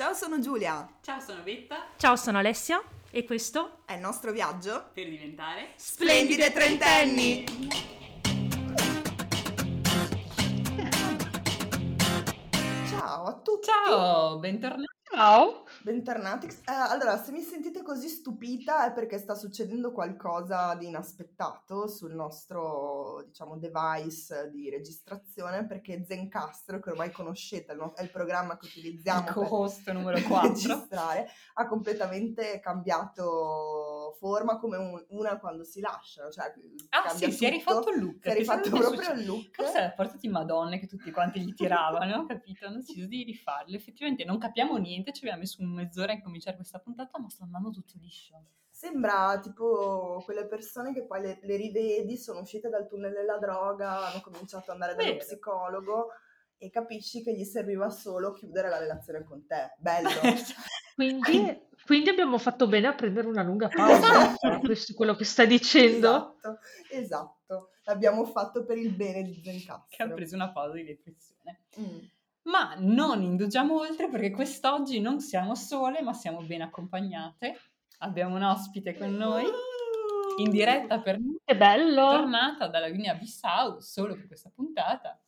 Ciao, sono Giulia. Ciao, sono Vitta. Ciao, sono Alessia. E questo è il nostro viaggio per diventare splendide trentenni. Ciao a tutti. Ciao, bentornati. Ciao. Bentornati. Allora, se mi sentite così stupita è perché sta succedendo qualcosa di inaspettato sul nostro, device di registrazione, perché ZenCastr, che ormai conoscete, è il programma che utilizziamo per numero 4. Registrare, ha completamente cambiato forma come una quando si lasciano. Cioè, si è rifatto il look. Si è rifatto proprio il look. Forse l'ha portato in Madonna che tutti quanti gli tiravano, capito? Hanno deciso di rifarlo. Effettivamente non capiamo niente, ci abbiamo messo mezz'ora a cominciare questa puntata, ma sta andando tutto liscio. Sembra tipo quelle persone che poi le rivedi, sono uscite dal tunnel della droga, hanno cominciato ad andare dallo psicologo e capisci che gli serviva solo chiudere la relazione con te. Bello! Quindi abbiamo fatto bene a prendere una lunga pausa, questo è quello che sta dicendo. Esatto. L'abbiamo fatto per il bene di ZenCastr. Che ha preso una pausa di riflessione. Ma non indugiamo oltre, perché quest'oggi non siamo sole, ma siamo ben accompagnate. Abbiamo un ospite con noi, in diretta per noi. Che bello! Tornata dalla Guinea-Bissau, solo per questa puntata.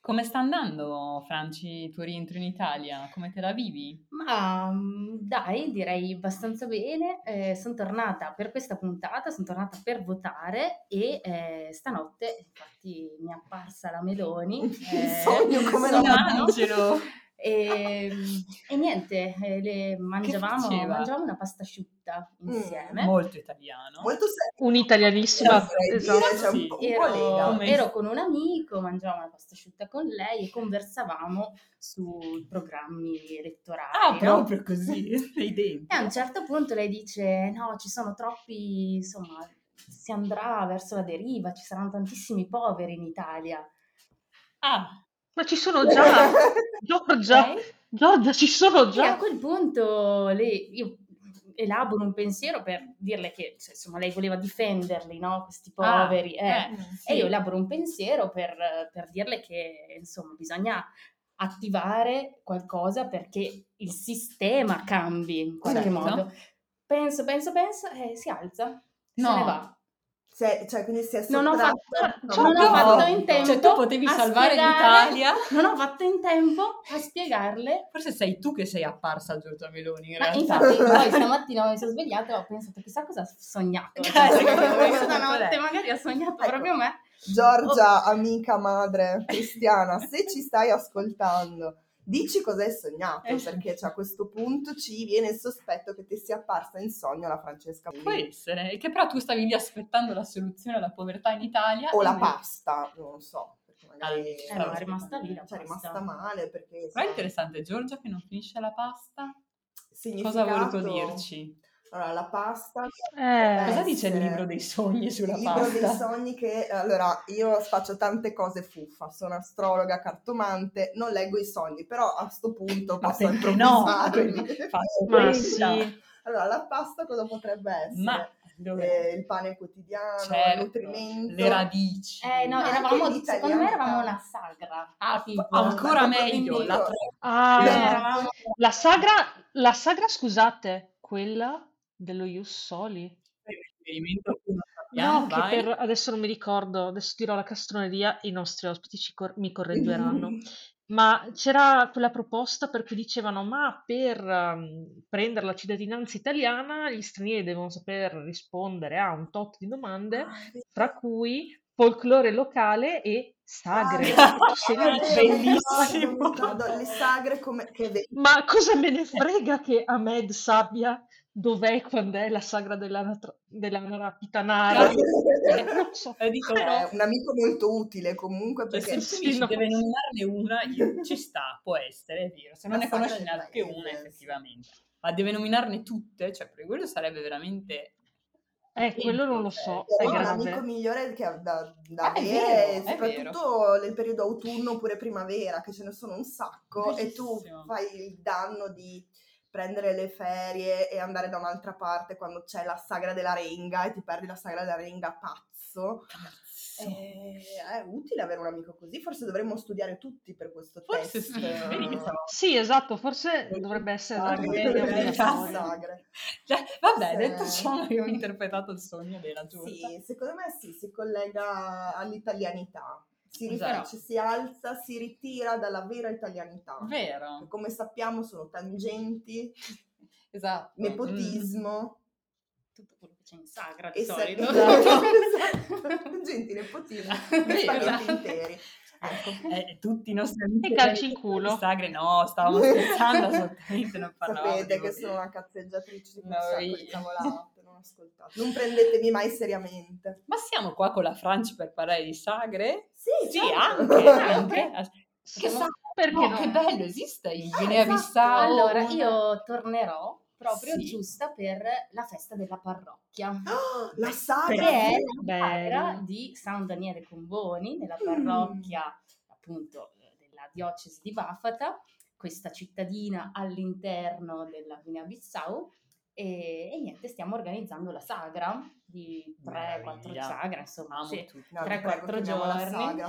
Come sta andando, Franci, il tuo rientro in Italia? Come te la vivi? Ma dai, direi abbastanza bene. Sono tornata per questa puntata, sono tornata per votare e stanotte, infatti, mi è apparsa la Meloni. Sogno come la mangelo! E niente, mangiavamo una pasta asciutta insieme, molto italiano, molto un'italianissima, esatto. Sì. Ero con un amico, mangiavamo una pasta asciutta con lei e conversavamo sui programmi elettorali, proprio così, e a un certo punto lei dice no, ci sono troppi, insomma, si andrà verso la deriva, ci saranno tantissimi poveri in Italia. Ma ci sono già, Giorgia, ci sono già. E a quel punto io elaboro un pensiero per dirle che, insomma, lei voleva difenderli, no? Questi poveri. Sì. E io elaboro un pensiero per dirle che, insomma, bisogna attivare qualcosa perché il sistema cambi in qualche modo. Penso, e si alza, se ne va. Cioè, quindi si è non ho fatto in tempo. Cioè, tu potevi salvare l'Italia. Non ho fatto in tempo a spiegarle. Forse sei tu che sei apparsa a Giorgia Meloni, in realtà. Infatti, poi stamattina mi sono svegliata e ho pensato, chissà cosa ho sognato. Questa notte magari ho sognato proprio me. Giorgia, amica, madre cristiana, se ci stai ascoltando, dici cosa hai sognato, perché a questo punto ci viene il sospetto che ti sia apparsa in sogno la Francesca. Può essere, che però tu stavi lì aspettando la soluzione alla povertà in Italia. O la pasta, non lo so, perché magari è rimasta lì, è rimasta male. Perché, però è interessante, Giorgia che non finisce la pasta, cosa ha voluto dirci? Allora, la pasta... Cosa dice il libro dei sogni sulla pasta? Il libro dei sogni che... Allora, io faccio tante cose fuffa, sono astrologa, cartomante, non leggo i sogni, però a sto punto posso improvvisare. Allora, la pasta cosa potrebbe essere? Il pane quotidiano, il nutrimento... Le radici... secondo me eravamo una sagra. Ancora meglio! La sagra, scusate, quella... dello Ius Soli, adesso non mi ricordo, adesso dirò la castroneria, i nostri ospiti mi correggeranno, ma c'era quella proposta per cui dicevano ma per prendere la cittadinanza italiana gli stranieri devono saper rispondere a un tot di domande, tra cui folklore locale e sagre. Bellissimo. Le sagre come... Ma cosa me ne frega che Ahmed sappia dov'è, quando è la sagra dell'Anapitanara? Non so. È un amico molto utile comunque, perché se deve nominarne una, ci sta, può essere, è vero. Se non ne conosce neanche una, effettivamente. Ma deve nominarne tutte, cioè, per quello sarebbe veramente... quello non lo so. L'amico migliore che da avere, soprattutto nel periodo autunno oppure primavera, che ce ne sono un sacco, bellissimo. E tu fai il danno di prendere le ferie e andare da un'altra parte quando c'è la sagra della Renga e ti perdi la sagra della Renga, pazzo. È utile avere un amico così, forse dovremmo studiare tutti per questo forse test. Sì, esatto, forse dovrebbe essere la sagre. Cioè, vabbè, detto ciò, io ho interpretato il sogno della Giorgia. Sì, secondo me sì, si collega all'italianità, si alza, si ritira dalla vera italianità. Vero. Che, come sappiamo, sono tangenti, esatto, nepotismo, tutto quello che c'è in sagra di solito. Esatto. Gentile potino, spaghetti interi. Ecco. Tutti i nostri amici e calci in culo. Sagre no, stavamo scherzando assolutamente, non parlavo. Sapete che sono una cazzeggiatrice di un sacco di cavolate, non ascoltate. Non prendetemi mai seriamente. Ma siamo qua con la Franci per parlare di sagre? Sì, sì, certo. anche. Che perché no? Che bello, esiste il Guinea-Bissau. Allora, io tornerò proprio giusta per la festa della parrocchia. Oh, la sagra! Che è la sagra di San Daniele Comboni, nella parrocchia appunto della diocesi di Bafata, questa cittadina all'interno della Guinea-Bissau, e niente, stiamo organizzando la sagra di 3-4 sagre, insomma, 3-4 giorni,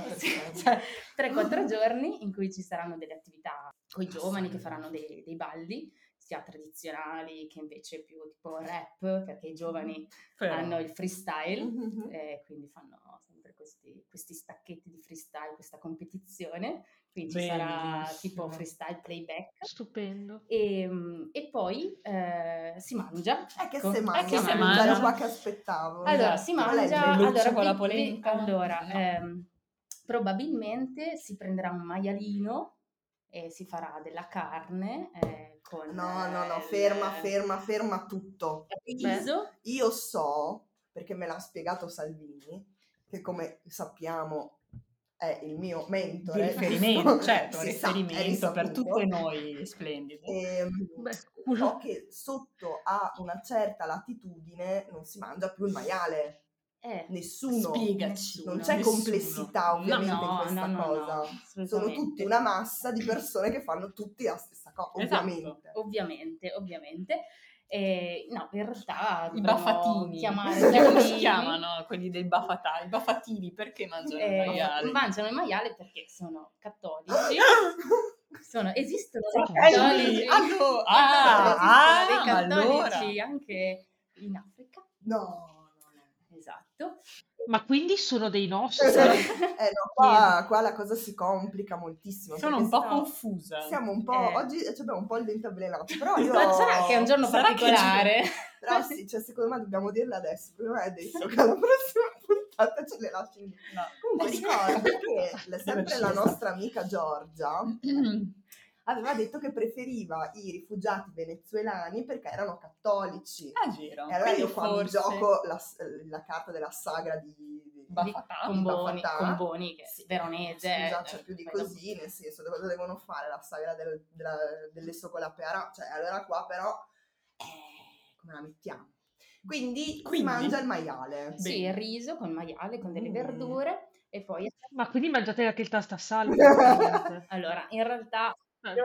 3-4 giorni in cui ci saranno delle attività con i giovani che faranno dei balli, sia tradizionali che invece più tipo rap, perché i giovani hanno il freestyle, quindi fanno sempre questi stacchetti di freestyle, questa competizione, quindi ci sarà tipo freestyle playback. Stupendo. E poi si mangia. Che si mangia. Era qua che aspettavo. Allora, si mangia. Allora, con la polenta. Probabilmente si prenderà un maialino e si farà della carne con ferma tutto. Io so, perché me l'ha spiegato Salvini, che come sappiamo è il mio mentore, riferimento, certo, riferimento per tutti noi, splendido. So che sotto a una certa latitudine non si mangia più il maiale. Nessuno, spiegaci, non c'è complessità ovviamente in questa cosa, sono tutti una massa di persone che fanno tutti la stessa cosa, ovviamente. No, in realtà i baffatini, come si chiamano quelli dei bafatà, i baffatini, perché mangiano il maiale? Mangiano il maiale perché sono cattolici. Esistono dei cattolici, anche in Africa. No. Esatto. Ma quindi sono dei nostri? Qua la cosa si complica moltissimo. Sono un po' confusa. Siamo un po', oggi abbiamo un po' il dente avvelenato, però io... Sarà che è un giorno particolare. Però sì, cioè, secondo me dobbiamo dirla adesso, prima è adesso che alla prossima puntata ce le lascio in... No. Comunque ricordo che sempre la nostra amica Giorgia aveva detto che preferiva i rifugiati venezuelani perché erano cattolici. A giro. E allora io qua mi gioco la carta della sagra di Bafata. Comboni, che veronese. Scusa, c'è più di così, nel senso, cosa devono fare la sagra dell'esso con la pera? Cioè, allora qua però, come la mettiamo? Quindi mangia il maiale. Sì, il riso con il maiale, con delle verdure, e poi... Ma quindi mangiate anche il tastassalvo? Allora, in realtà...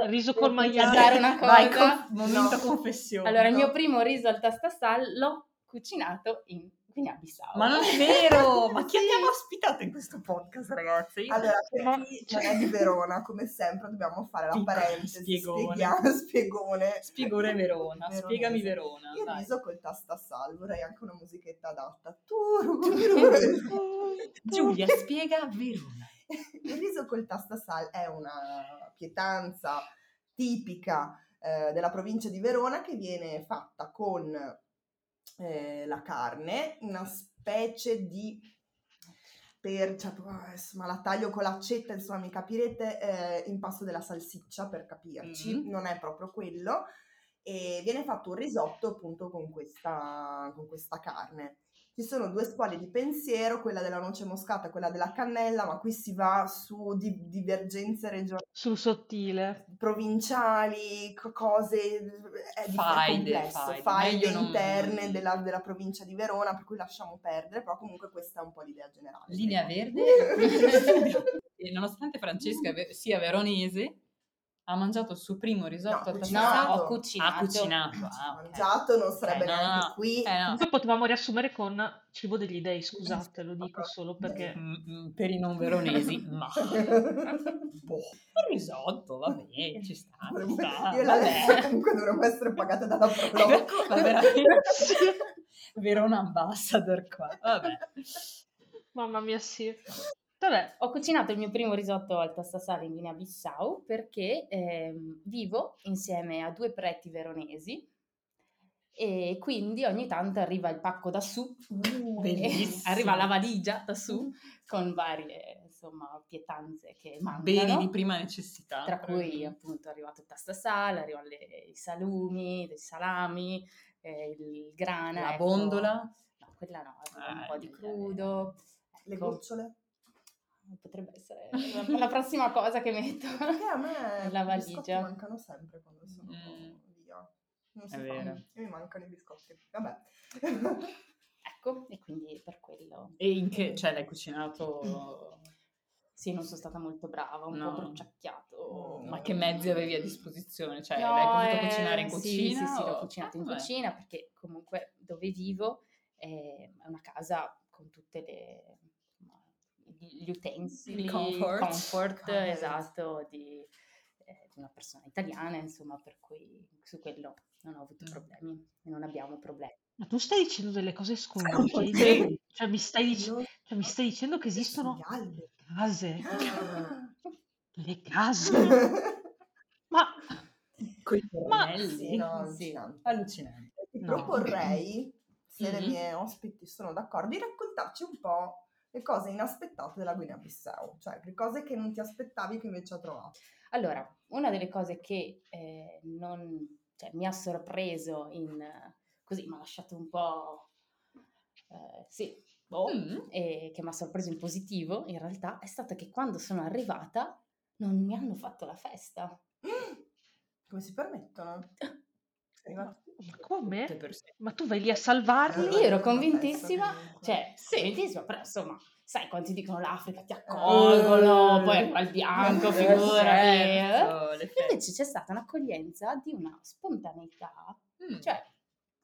riso col maiale, una cosa. Vai, momento confessione. Allora, il mio primo riso al tastasal l'ho cucinato in Guinea-Bissau. Ma non è vero! Ma chi abbiamo ospitato in questo podcast, ragazzi? Allora, per chi non è di Verona, come sempre dobbiamo fare la parentesi. Spiegone Verona. Veronese. Spiegami Verona. Io riso col tastasal, vorrei anche una musichetta adatta. Giulia, spiega Verona. Il riso col tastasal è una pietanza tipica della provincia di Verona, che viene fatta con la carne, una specie di la taglio con l'accetta, insomma mi capirete, impasto della salsiccia per capirci, non è proprio quello, e viene fatto un risotto appunto con questa carne. Ci sono due scuole di pensiero, quella della noce moscata e quella della cannella, ma qui si va su divergenze regionali. Su sottile. Provinciali, cose... faide interne della provincia di Verona, per cui lasciamo perdere, però comunque questa è un po' l'idea generale. Linea verde. E nonostante Francesca sia veronese, ha mangiato il suo primo risotto cucinato. Ah, okay. Mangiato non sarebbe neanche qui. Poi potevamo riassumere con cibo degli dei, scusate, lo dico solo perché per i non veronesi, ma risotto, va bene, ci sta. Io la Alessia comunque dovremmo essere pagata dalla Proloco. Verona ambassador qua. Vabbè. Mamma mia, sì. Vabbè, ho cucinato il mio primo risotto al pastasale in Guinea-Bissau perché vivo insieme a due preti veronesi e quindi ogni tanto arriva il pacco da su, arriva la valigia da su con varie, insomma, pietanze che mancano. Beni di prima necessità. Tra cui appunto è arrivato il pastasale, arrivano i salumi, dei salami, il grana. La bondola? No, quella no, un po' di crudo. Le gocciole? Potrebbe essere la prossima cosa che metto. Perché a me la valigia. Mancano sempre quando sono via. Non si fanno. Mi mancano i biscotti. Vabbè. Ecco, e quindi per quello. E in che? Cioè l'hai cucinato? Sì, non sono stata molto brava, un po' bruciacchiato. Ma che mezzi avevi a disposizione? Cioè l'hai potuto cucinare in cucina? Sì, l'ho cucinato in cucina perché comunque dove vivo è una casa con tutte le... gli utensili, comfort esatto, di una persona italiana, insomma, per cui su quello non ho avuto problemi e non abbiamo problemi. Ma tu stai dicendo delle cose sconvolgenti, cioè mi stai dicendo che esistono le case ma allucinante. Proporrei, se le mie ospiti sono d'accordo, di raccontarci un po' le cose inaspettate della Guinea-Bissau, cioè le cose che non ti aspettavi che invece ho trovato. Allora, una delle cose che mi ha sorpreso così, mi ha lasciato un po'... e che mi ha sorpreso in positivo, in realtà, è stato che quando sono arrivata non mi hanno fatto la festa. Come si permettono? Ma come? Ma tu vai lì a salvarli? Io ero convintissima, però insomma, sai quanti dicono l'Africa ti accolgono, poi al bianco, figurati. Invece c'è stata un'accoglienza di una spontaneità, cioè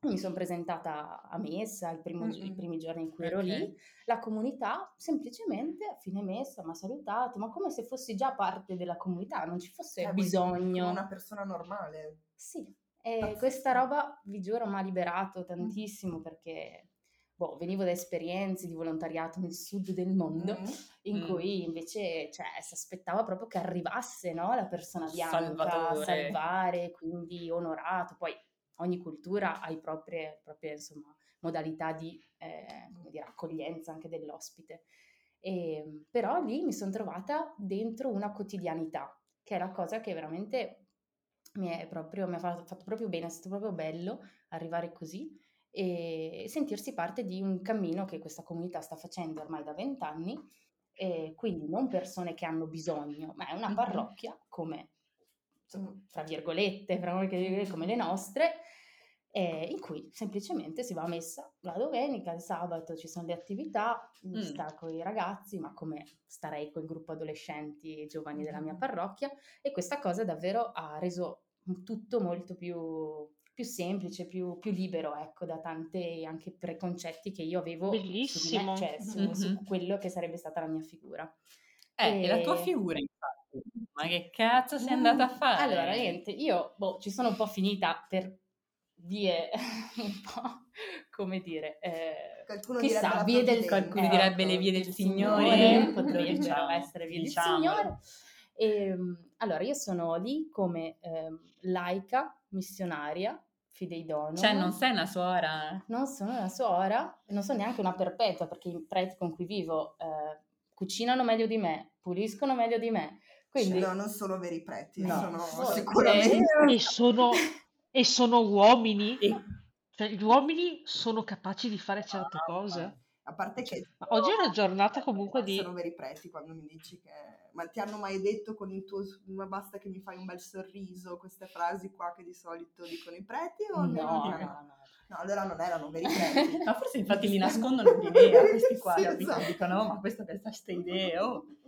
mi sono presentata a messa i primi giorni in cui ero lì, la comunità semplicemente a fine messa mi ha salutato, ma come se fossi già parte della comunità, non ci fosse bisogno. Una persona normale. Sì. E questa roba, vi giuro, mi ha liberato tantissimo perché venivo da esperienze di volontariato nel sud del mondo in cui invece si aspettava proprio che arrivasse, no, la persona bianca a salvare, quindi onorato. Poi ogni cultura ha le proprie insomma, modalità di accoglienza anche dell'ospite. Però lì mi sono trovata dentro una quotidianità, che è la cosa che veramente... mi ha fatto proprio bene, è stato proprio bello arrivare così e sentirsi parte di un cammino che questa comunità sta facendo ormai da 20 anni, quindi non persone che hanno bisogno, ma è una parrocchia come, insomma, fra virgolette, come le nostre, in cui semplicemente si va a messa la domenica, il sabato ci sono le attività, sta con i ragazzi, ma come starei col gruppo adolescenti e giovani della mia parrocchia, e questa cosa davvero ha reso tutto molto più semplice, più libero, ecco, da tanti anche preconcetti che io avevo su quello che sarebbe stata la mia figura. E la tua figura, infatti, ma che cazzo sei andata a fare? Allora, niente, io ci sono un po' finita per vie un po', come dire, chissà, qualcuno direbbe le vie del Signore, potrebbe essere vie del Signore. E, allora, io sono lì come laica, missionaria, Fidei Donum. Cioè, non sei una suora? Non sono una suora, non sono neanche una perpetua, perché i preti con cui vivo cucinano meglio di me, puliscono meglio di me. Quindi... Cioè, non sono veri preti, sono sicuramente... E sono uomini? Cioè, gli uomini sono capaci di fare certe cose? A parte che... oggi è una giornata comunque di... Sono veri preti quando mi dici che... Ma ti hanno mai detto con il tuo... Ma basta che mi fai un bel sorriso, queste frasi qua che di solito dicono i preti? O no. No, allora non erano veri preti. Ma forse infatti li nascondono l'idea, questi qua. Sì, esatto. Dicono, ma questa è questa idea,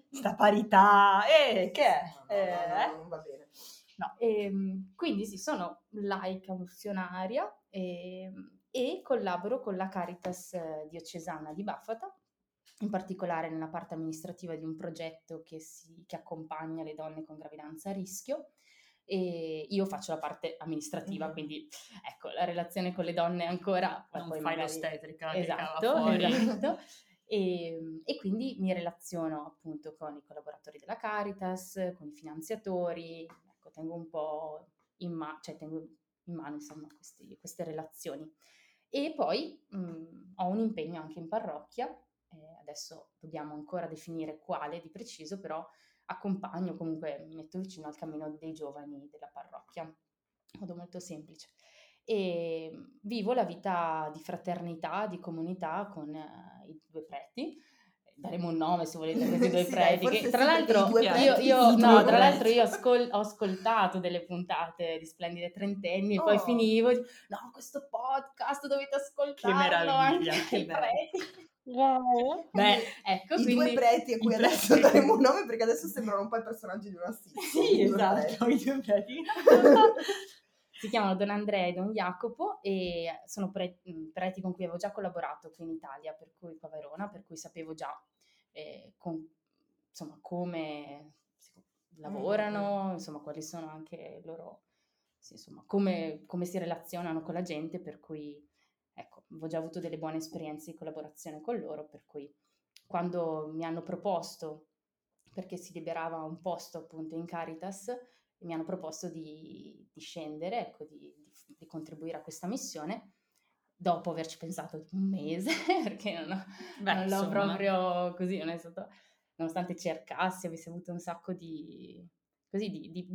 sta parità, che è? No, non va bene. No, quindi sì, sono laica funzionaria e collaboro con la Caritas diocesana di Bafata, in particolare nella parte amministrativa di un progetto che accompagna le donne con gravidanza a rischio. E io faccio la parte amministrativa, quindi ecco, la relazione con le donne ancora non poi fai magari... l'ostetrica, esatto, fuori. Esatto. E quindi mi relaziono appunto con i collaboratori della Caritas, con i finanziatori, ecco, tengo un po' tengo in mano insomma queste relazioni. E poi ho un impegno anche in parrocchia, adesso dobbiamo ancora definire quale di preciso, però accompagno, comunque mi metto vicino al cammino dei giovani della parrocchia, in modo molto semplice. E vivo la vita di fraternità, di comunità con i due preti. Daremo un nome se volete a questi due preti. Che, tra l'altro, io ho ascoltato delle puntate di Splendide Trentenni e poi finivo. No, questo podcast dovete ascoltarlo anche i preti. Wow. Beh, ecco, due preti a cui adesso daremo un nome, perché adesso sembrano un po' i personaggi di una sitcom. Sì, esatto, i due preti. Si chiamano Don Andrea e Don Jacopo e sono preti con cui avevo già collaborato qui in Italia, per cui qua a Verona, per cui sapevo già come lavorano, insomma quali sono anche loro, sì, insomma come si relazionano con la gente, per cui ecco, avevo già avuto delle buone esperienze di collaborazione con loro, per cui quando mi hanno proposto, perché si liberava un posto appunto in Caritas, mi hanno proposto di scendere, ecco, di contribuire a questa missione, dopo averci pensato un mese, perché non l'ho proprio così, non è stato, nonostante cercassi, avessi avuto un sacco di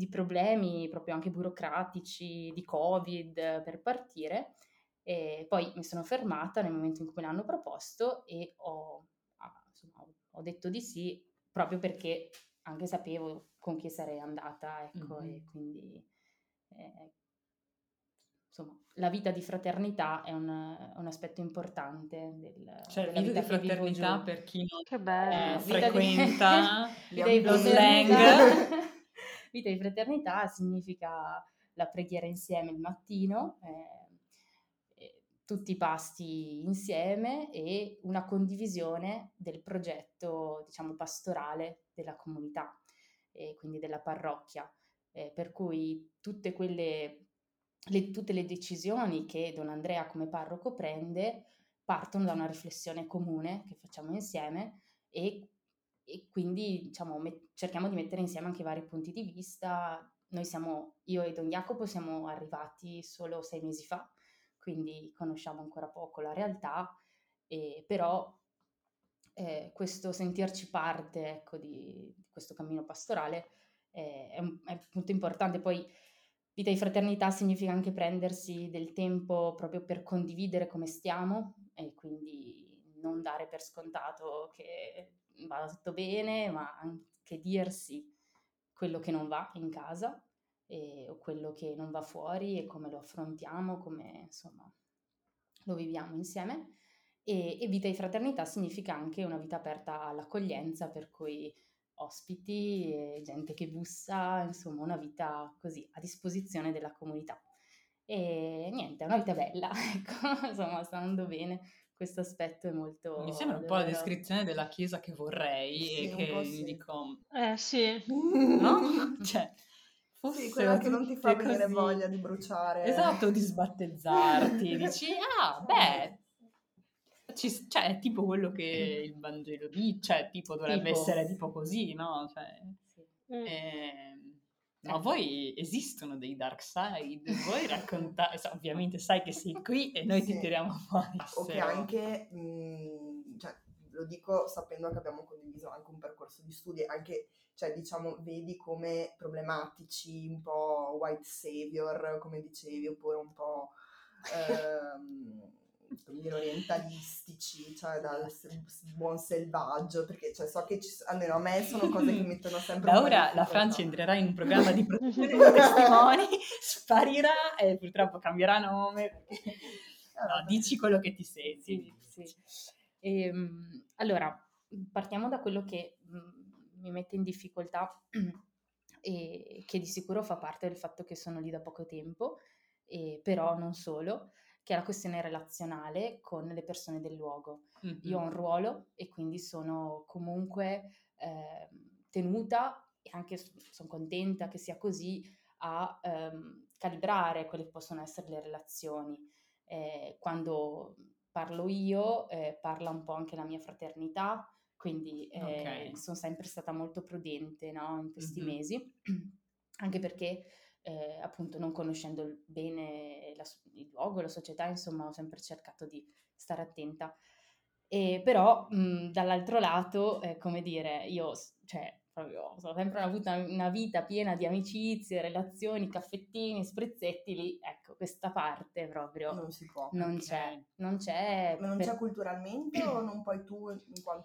problemi, proprio anche burocratici, di Covid per partire. E poi mi sono fermata nel momento in cui me l'hanno proposto e ho detto di sì, proprio perché anche sapevo con chi sarei andata, ecco, e quindi insomma la vita di fraternità è un aspetto importante della vita di fraternità, per chi frequenta lo slang. Vita di fraternità significa la preghiera insieme il mattino, tutti i pasti insieme e una condivisione del progetto, diciamo, pastorale della comunità e quindi della parrocchia, per cui tutte le decisioni che Don Andrea come parroco prende partono da una riflessione comune che facciamo insieme e quindi, diciamo, cerchiamo di mettere insieme anche i vari punti di vista. Io e Don Jacopo siamo arrivati solo 6 mesi fa, quindi conosciamo ancora poco la realtà, però questo sentirci parte, ecco, di questo cammino pastorale è molto importante. Poi vita di fraternità significa anche prendersi del tempo proprio per condividere come stiamo, e quindi non dare per scontato che va tutto bene, ma anche dirsi quello che non va in casa, o quello che non va fuori e come lo affrontiamo, come insomma lo viviamo insieme. E vita di fraternità significa anche una vita aperta all'accoglienza, per cui ospiti, gente che bussa, insomma una vita così a disposizione della comunità. E niente, è una vita bella, ecco, insomma sta andando bene. Questo aspetto è molto... Mi sembra un po' la descrizione della chiesa che vorrei, sì, e che mi dico... sì. No? Cioè... Sì, quella che non ti fa venire così voglia di bruciare. Esatto, di sbattezzarti. Dici, cioè, è tipo quello che il Vangelo dice, cioè, tipo dovrebbe essere tipo così, no? Cioè, ma voi esistono dei dark side, voi raccontate, ovviamente sai che sei qui e noi ti tiriamo fuori. Ok, anche, cioè, lo dico sapendo che abbiamo condiviso anche un percorso di studi, anche... Cioè, diciamo, vedi come problematici, un po' white savior, come dicevi, oppure un po' orientalistici, cioè dal buon selvaggio, perché cioè, so che almeno a me sono cose che mettono sempre... Da ora la Franci entrerà in un programma di produzione di testimoni, sparirà e purtroppo cambierà nome, perché... No, dici quello che ti senti. Sì. Allora, partiamo da quello che... mi mette in difficoltà e che di sicuro fa parte del fatto che sono lì da poco tempo, e però non solo, che è la questione relazionale con le persone del luogo. Mm-hmm. Io ho un ruolo e quindi sono comunque tenuta, e anche sono contenta che sia così, a calibrare quelle che possono essere le relazioni. Quando parlo io, parla un po' anche la mia fraternità, quindi okay. Sono sempre stata molto prudente, no, in questi mm-hmm. mesi, anche perché appunto non conoscendo bene il luogo, la società, insomma ho sempre cercato di stare attenta. E però dall'altro lato, come dire, io cioè proprio ho sempre avuto una vita piena di amicizie, relazioni, caffettini, sprezzetti, lì ecco questa parte proprio non si può, non okay. c'è, non c'è. Ma non c'è culturalmente o non puoi tu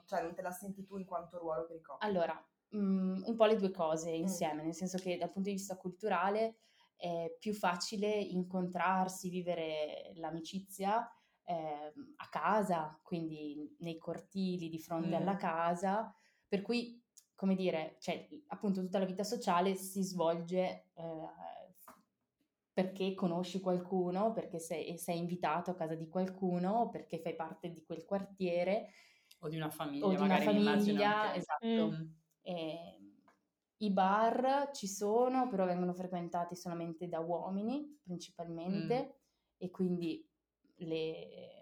cioè non te la senti tu in quanto ruolo che ricopri? Allora un po' le due cose insieme, nel senso che dal punto di vista culturale è più facile incontrarsi, vivere l'amicizia a casa, quindi nei cortili di fronte alla casa, per cui come dire, cioè appunto tutta la vita sociale si svolge perché conosci qualcuno, perché sei invitato a casa di qualcuno, perché fai parte di quel quartiere o di una famiglia, o di magari una famiglia, esatto. I bar ci sono, però vengono frequentati solamente da uomini principalmente e quindi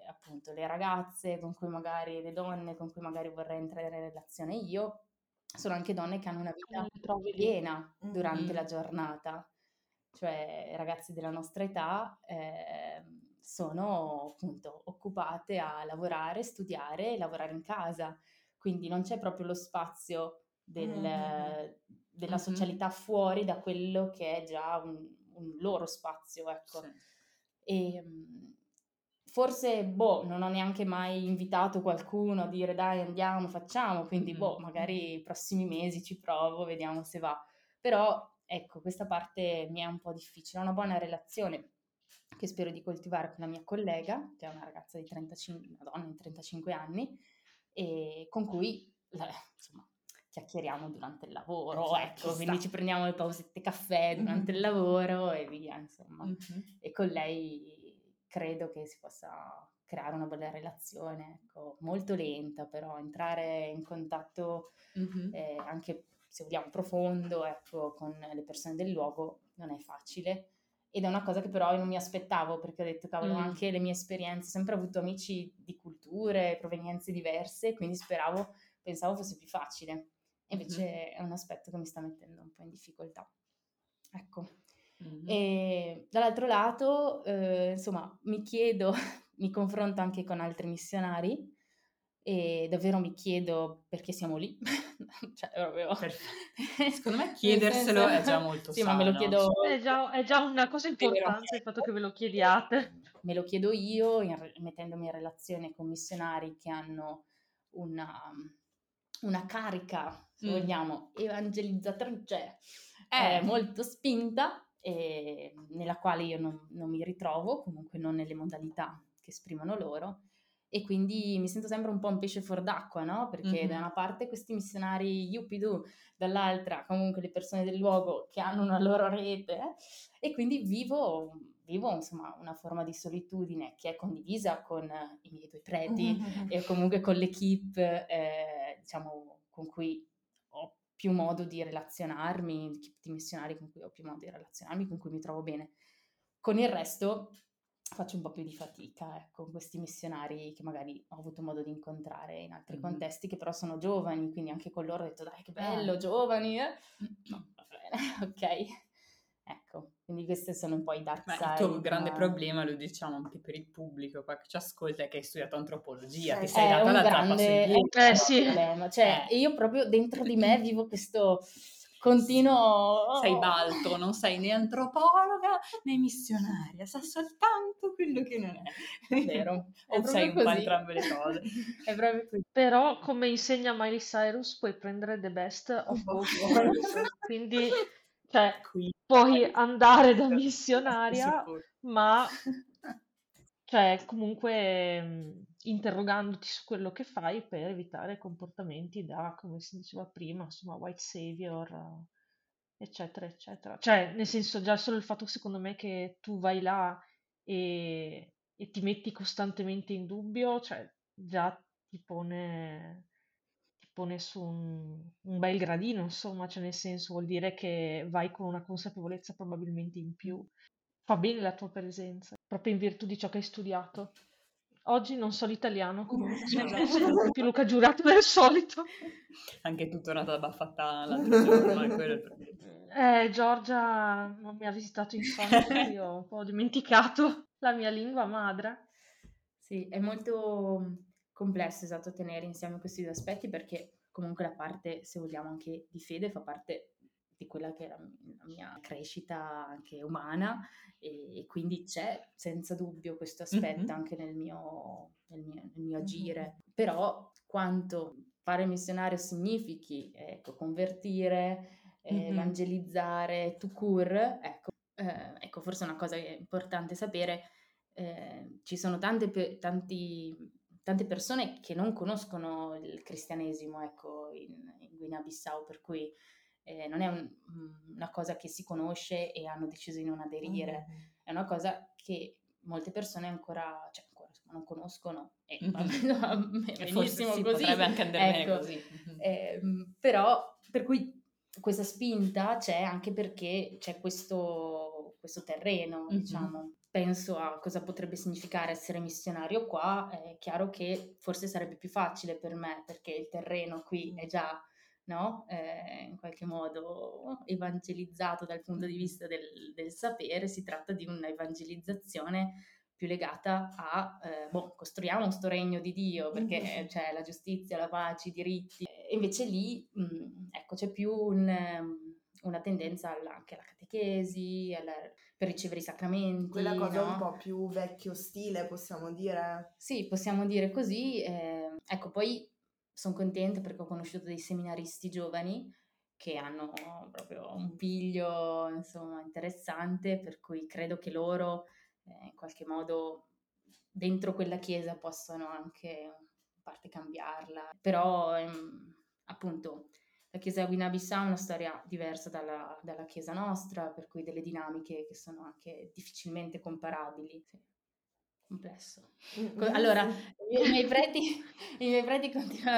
appunto le ragazze con cui magari, le donne con cui magari vorrei entrare in relazione io, sono anche donne che hanno una vita piena durante la giornata, cioè ragazzi della nostra età sono appunto occupate a lavorare, studiare e lavorare in casa, quindi non c'è proprio lo spazio della socialità fuori da quello che è già un loro spazio, ecco. Sì. E forse, non ho neanche mai invitato qualcuno a dire dai andiamo, facciamo, quindi magari i prossimi mesi ci provo, vediamo se va. Però ecco, questa parte mi è un po' difficile, ho una buona relazione che spero di coltivare con la mia collega, che è una ragazza di 35 anni, e con cui, insomma, chiacchieriamo durante il lavoro, ecco, quindi ci prendiamo le pausette caffè durante il lavoro e via, insomma. E con lei credo che si possa creare una bella relazione, ecco, molto lenta però, entrare in contatto anche se vogliamo profondo, ecco, con le persone del luogo non è facile, ed è una cosa che però io non mi aspettavo, perché ho detto cavolo, anche le mie esperienze, ho sempre avuto amici di culture, provenienze diverse, quindi pensavo fosse più facile, invece è un aspetto che mi sta mettendo un po' in difficoltà, ecco. E dall'altro lato insomma mi chiedo, mi confronto anche con altri missionari e davvero mi chiedo perché siamo lì cioè, proprio... secondo me chiederselo è già molto sano, ma me lo chiedo... è già una cosa importante il fatto che ve lo chiediate, me lo chiedo io mettendomi in relazione con missionari che hanno una carica, se vogliamo, evangelizzatrice molto spinta, e nella quale io non mi ritrovo, comunque non nelle modalità che esprimono loro, e quindi mi sento sempre un po' un pesce fuor d'acqua, no? Perché da una parte questi missionari yuppidù, dall'altra comunque le persone del luogo che hanno una loro rete, e quindi vivo insomma una forma di solitudine che è condivisa con i miei due preti e comunque con l'equipe diciamo con cui ho più modo di relazionarmi, di missionari con cui ho più modo di relazionarmi, con cui mi trovo bene. Con il resto faccio un po' più di fatica, ecco, con questi missionari che magari ho avuto modo di incontrare in altri contesti, che però sono giovani, quindi anche con loro ho detto dai che bello, giovani, no, va bene, ok. Ecco, quindi questi sono un po' i dark side. Il tuo grande problema, lo diciamo anche per il pubblico che ci ascolta, è che hai studiato antropologia, che sei data la grande... trappa sul problema, cioè io proprio dentro di me vivo questo continuo... Sei balto, non sei né antropologa né missionaria, sa soltanto quello che non è. È vero, o sei un po' entrambe le cose. È proprio così. Però, come insegna Miley Cyrus, puoi prendere the best of both worlds, quindi... Cioè, puoi andare da missionaria, ma cioè, comunque interrogandoti su quello che fai per evitare comportamenti da, come si diceva prima, insomma, white savior, eccetera, eccetera. Cioè, nel senso, già solo il fatto, secondo me, che tu vai là e ti metti costantemente in dubbio, cioè, già ti pone su un bel gradino, insomma, cioè, nel senso, vuol dire che vai con una consapevolezza probabilmente in più. Fa bene la tua presenza, proprio in virtù di ciò che hai studiato. Oggi non so l'italiano, comunque sono più Luca Giurato del solito. Anche tu tornata da Bafata l'altro giorno. Giorgia non mi ha visitato in sonno, io ho un po' dimenticato la mia lingua madre. Sì, è molto complesso, esatto, tenere insieme questi due aspetti, perché comunque la parte, se vogliamo, anche di fede fa parte di quella che è la mia crescita anche umana, e quindi c'è senza dubbio questo aspetto, mm-hmm, anche nel mio agire. Mm-hmm. Però quanto fare missionario significhi, ecco, convertire, mm-hmm, evangelizzare, tout court, ecco, forse una cosa importante sapere, ci sono tante persone che non conoscono il cristianesimo, ecco, in Guinea-Bissau, per cui non è una cosa che si conosce e hanno deciso di non aderire, mm-hmm, è una cosa che molte persone ancora non conoscono, e benissimo, forse così potrebbe anche andare, ecco, così, mm-hmm, però, per cui questa spinta c'è anche perché c'è questo terreno, mm-hmm, diciamo. Penso a cosa potrebbe significare essere missionario qua. È chiaro che forse sarebbe più facile per me, perché il terreno qui è già, no? In qualche modo evangelizzato dal punto di vista del sapere. Si tratta di un'evangelizzazione più legata a costruiamo questo regno di Dio, perché c'è la giustizia, la pace, i diritti. E invece lì ecco, c'è più una tendenza anche alla catechesi, per ricevere i sacramenti. Quella cosa, no? Un po' più vecchio stile, possiamo dire. Sì, possiamo dire così. Ecco, poi sono contenta perché ho conosciuto dei seminaristi giovani che hanno proprio un piglio, insomma, interessante, per cui credo che loro in qualche modo dentro quella chiesa possono anche in parte cambiarla. Però appunto la chiesa Guinea-Bissau ha una storia diversa dalla chiesa nostra, per cui delle dinamiche che sono anche difficilmente comparabili. Sì. Complesso. Allora, i miei preti continuano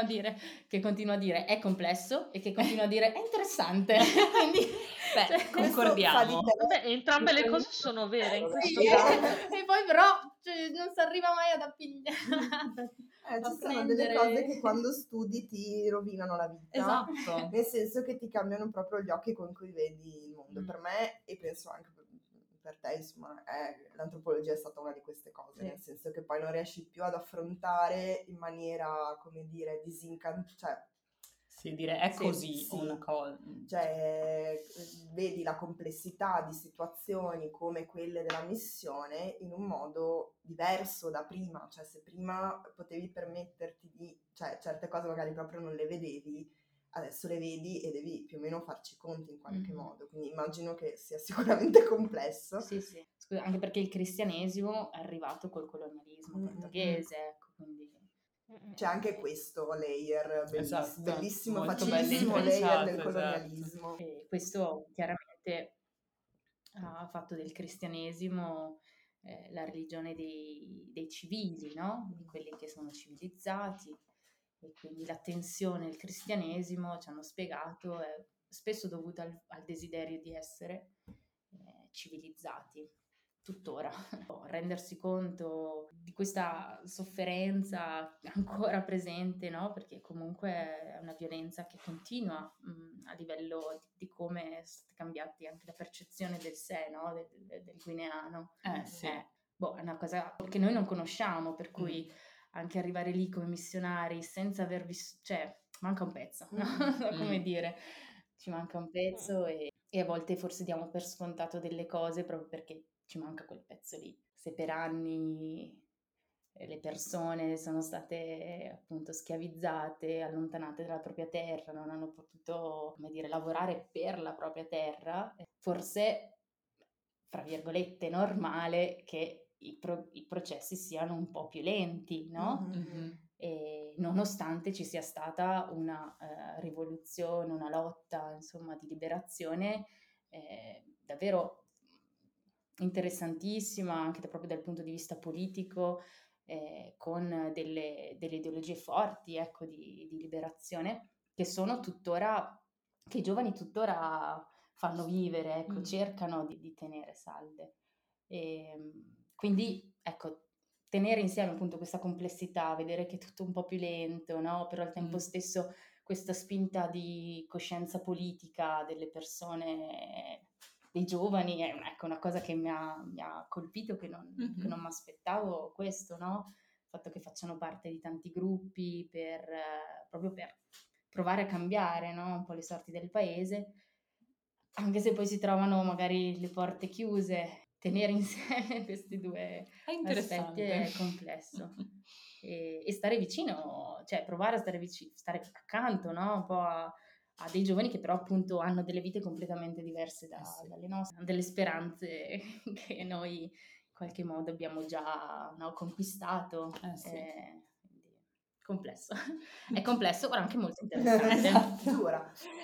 a dire è complesso, e che continuano a dire è interessante. Quindi, concordiamo. Beh, entrambe le cose sono vere in questo caso. E poi però non si arriva mai ad appigliare. Ci sono delle cose che quando studi ti rovinano la vita. Esatto. Nel senso che ti cambiano proprio gli occhi con cui vedi il mondo. Per me, e penso anche per te, insomma, l'antropologia è stata una di queste cose, sì, nel senso che poi non riesci più ad affrontare in maniera, come dire, disincantata, cioè, sì, dire è così, sì, una cosa. Cioè, vedi la complessità di situazioni come quelle della missione in un modo diverso da prima, cioè se prima potevi permetterti di, cioè, certe cose magari proprio non le vedevi, adesso le vedi e devi più o meno farci conti in qualche modo, quindi immagino che sia sicuramente complesso. Sì, sì. Scusa, anche perché il cristianesimo è arrivato col colonialismo portoghese, ecco, quindi c'è anche questo layer bellissimo, facilissimo layer del colonialismo. Esatto. E questo chiaramente ha fatto del cristianesimo la religione dei civili, no? Di quelli che sono civilizzati. E quindi la tensione del cristianesimo, ci hanno spiegato, è spesso dovuta al desiderio di essere civilizzati, tuttora. Rendersi conto di questa sofferenza ancora presente, no? Perché comunque è una violenza che continua a livello di come è cambiata anche la percezione del sé, no? Del guineano. Sì. È una cosa che noi non conosciamo, per cui anche arrivare lì come missionari senza aver visto, cioè, manca un pezzo, no? Come dire, ci manca un pezzo, e a volte forse diamo per scontato delle cose proprio perché ci manca quel pezzo lì. Se per anni le persone sono state appunto schiavizzate, allontanate dalla propria terra, non hanno potuto, come dire, lavorare per la propria terra, forse, fra virgolette, normale che i processi siano un po' più lenti, no? Mm-hmm. E nonostante ci sia stata una rivoluzione, una lotta, insomma, di liberazione davvero interessantissima, anche proprio dal punto di vista politico, con delle ideologie forti, ecco, di liberazione, che sono tuttora, che i giovani tuttora fanno vivere, ecco, cercano di tenere salde. E quindi, ecco, tenere insieme appunto questa complessità, vedere che è tutto un po' più lento, no? Però al tempo stesso questa spinta di coscienza politica delle persone, dei giovani, è ecco, una cosa che mi ha colpito, che non mi aspettavo, questo, no? Il fatto che facciano parte di tanti gruppi proprio per provare a cambiare, no? Un po' le sorti del paese, anche se poi si trovano magari le porte chiuse. Tenere insieme questi due aspetti è complesso. e stare vicino, cioè provare a stare vicino, stare accanto, no? Un po' a dei giovani che però appunto hanno delle vite completamente diverse dalle nostre, hanno delle speranze che noi in qualche modo abbiamo già, no, conquistato. Complesso. È complesso, però anche molto interessante.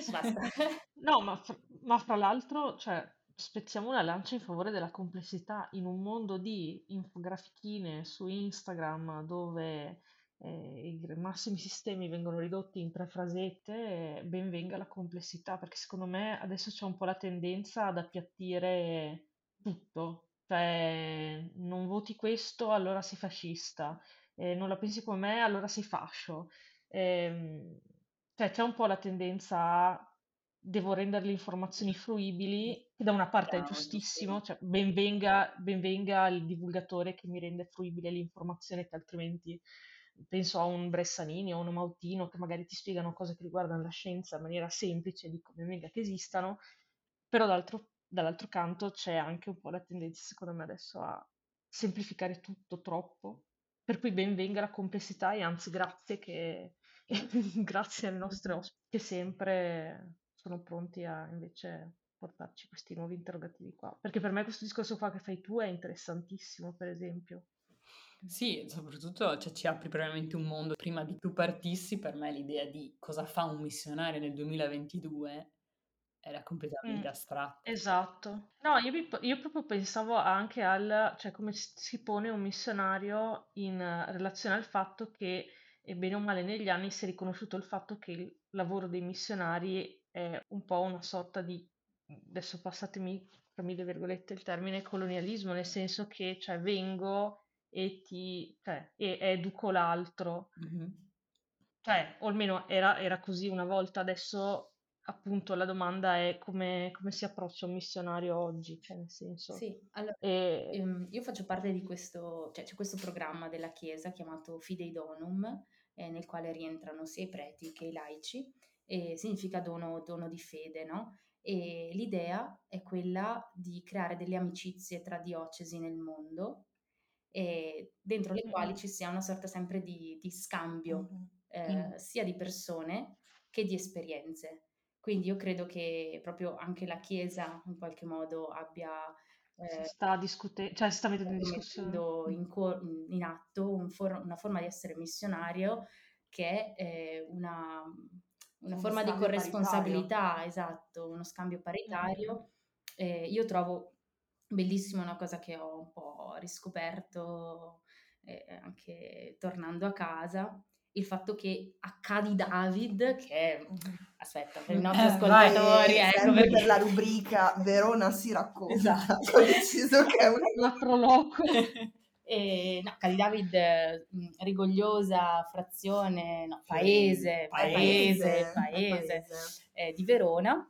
Basta. No, ma fra l'altro, cioè, spezziamo una lancia in favore della complessità in un mondo di infografichine su Instagram dove i massimi sistemi vengono ridotti in 3 frasette, ben venga la complessità, perché secondo me adesso c'è un po' la tendenza ad appiattire tutto, cioè non voti questo, allora sei fascista, non la pensi come me, allora sei fascio, cioè c'è un po' la tendenza a devo rendere le informazioni fruibili, che da una parte è giustissimo, cioè ben venga il divulgatore che mi rende fruibile l'informazione, che altrimenti penso a un Bressanini o un Mautino che magari ti spiegano cose che riguardano la scienza in maniera semplice, di come venga che esistano, però dall'altro canto c'è anche un po' la tendenza, secondo me adesso, a semplificare tutto troppo, per cui ben venga la complessità, e anzi grazie alle nostre ospiti che sempre sono pronti a invece portarci questi nuovi interrogativi qua, perché per me questo discorso qua che fai tu è interessantissimo, per esempio. Sì, soprattutto, cioè, ci apri veramente un mondo. Prima di tu partissi, per me l'idea di cosa fa un missionario nel 2022 era completamente astratta. Esatto. No, io proprio pensavo anche al, cioè, come si pone un missionario in relazione al fatto che, e bene o male negli anni, si è riconosciuto il fatto che il lavoro dei missionari è un po' una sorta di, adesso passatemi tra mille virgolette il termine, colonialismo, nel senso che, cioè, vengo e educo l'altro, cioè, o almeno era così una volta. Adesso appunto la domanda è come si approccia un missionario oggi, cioè, nel senso. Sì, allora, io faccio parte di questo, cioè c'è questo programma della Chiesa chiamato Fidei Donum, nel quale rientrano sia i preti che i laici. Significa dono di fede, no? E l'idea è quella di creare delle amicizie tra diocesi nel mondo, dentro le quali ci sia una sorta sempre di scambio, sia di persone che di esperienze. Quindi io credo che proprio anche la Chiesa in qualche modo abbia sta mettendo in discussione, in atto una forma di essere missionario, che è una forma di corresponsabilità, esatto, uno scambio paritario. Io trovo bellissima una cosa che ho un po' riscoperto, anche tornando a casa, il fatto che a Cadi David, che aspetta, per i nostri ascoltatori, perché per la rubrica Verona si racconta, esatto, ho deciso che è una proloco. No, Cadi David, rigogliosa frazione, no, paese. Di Verona,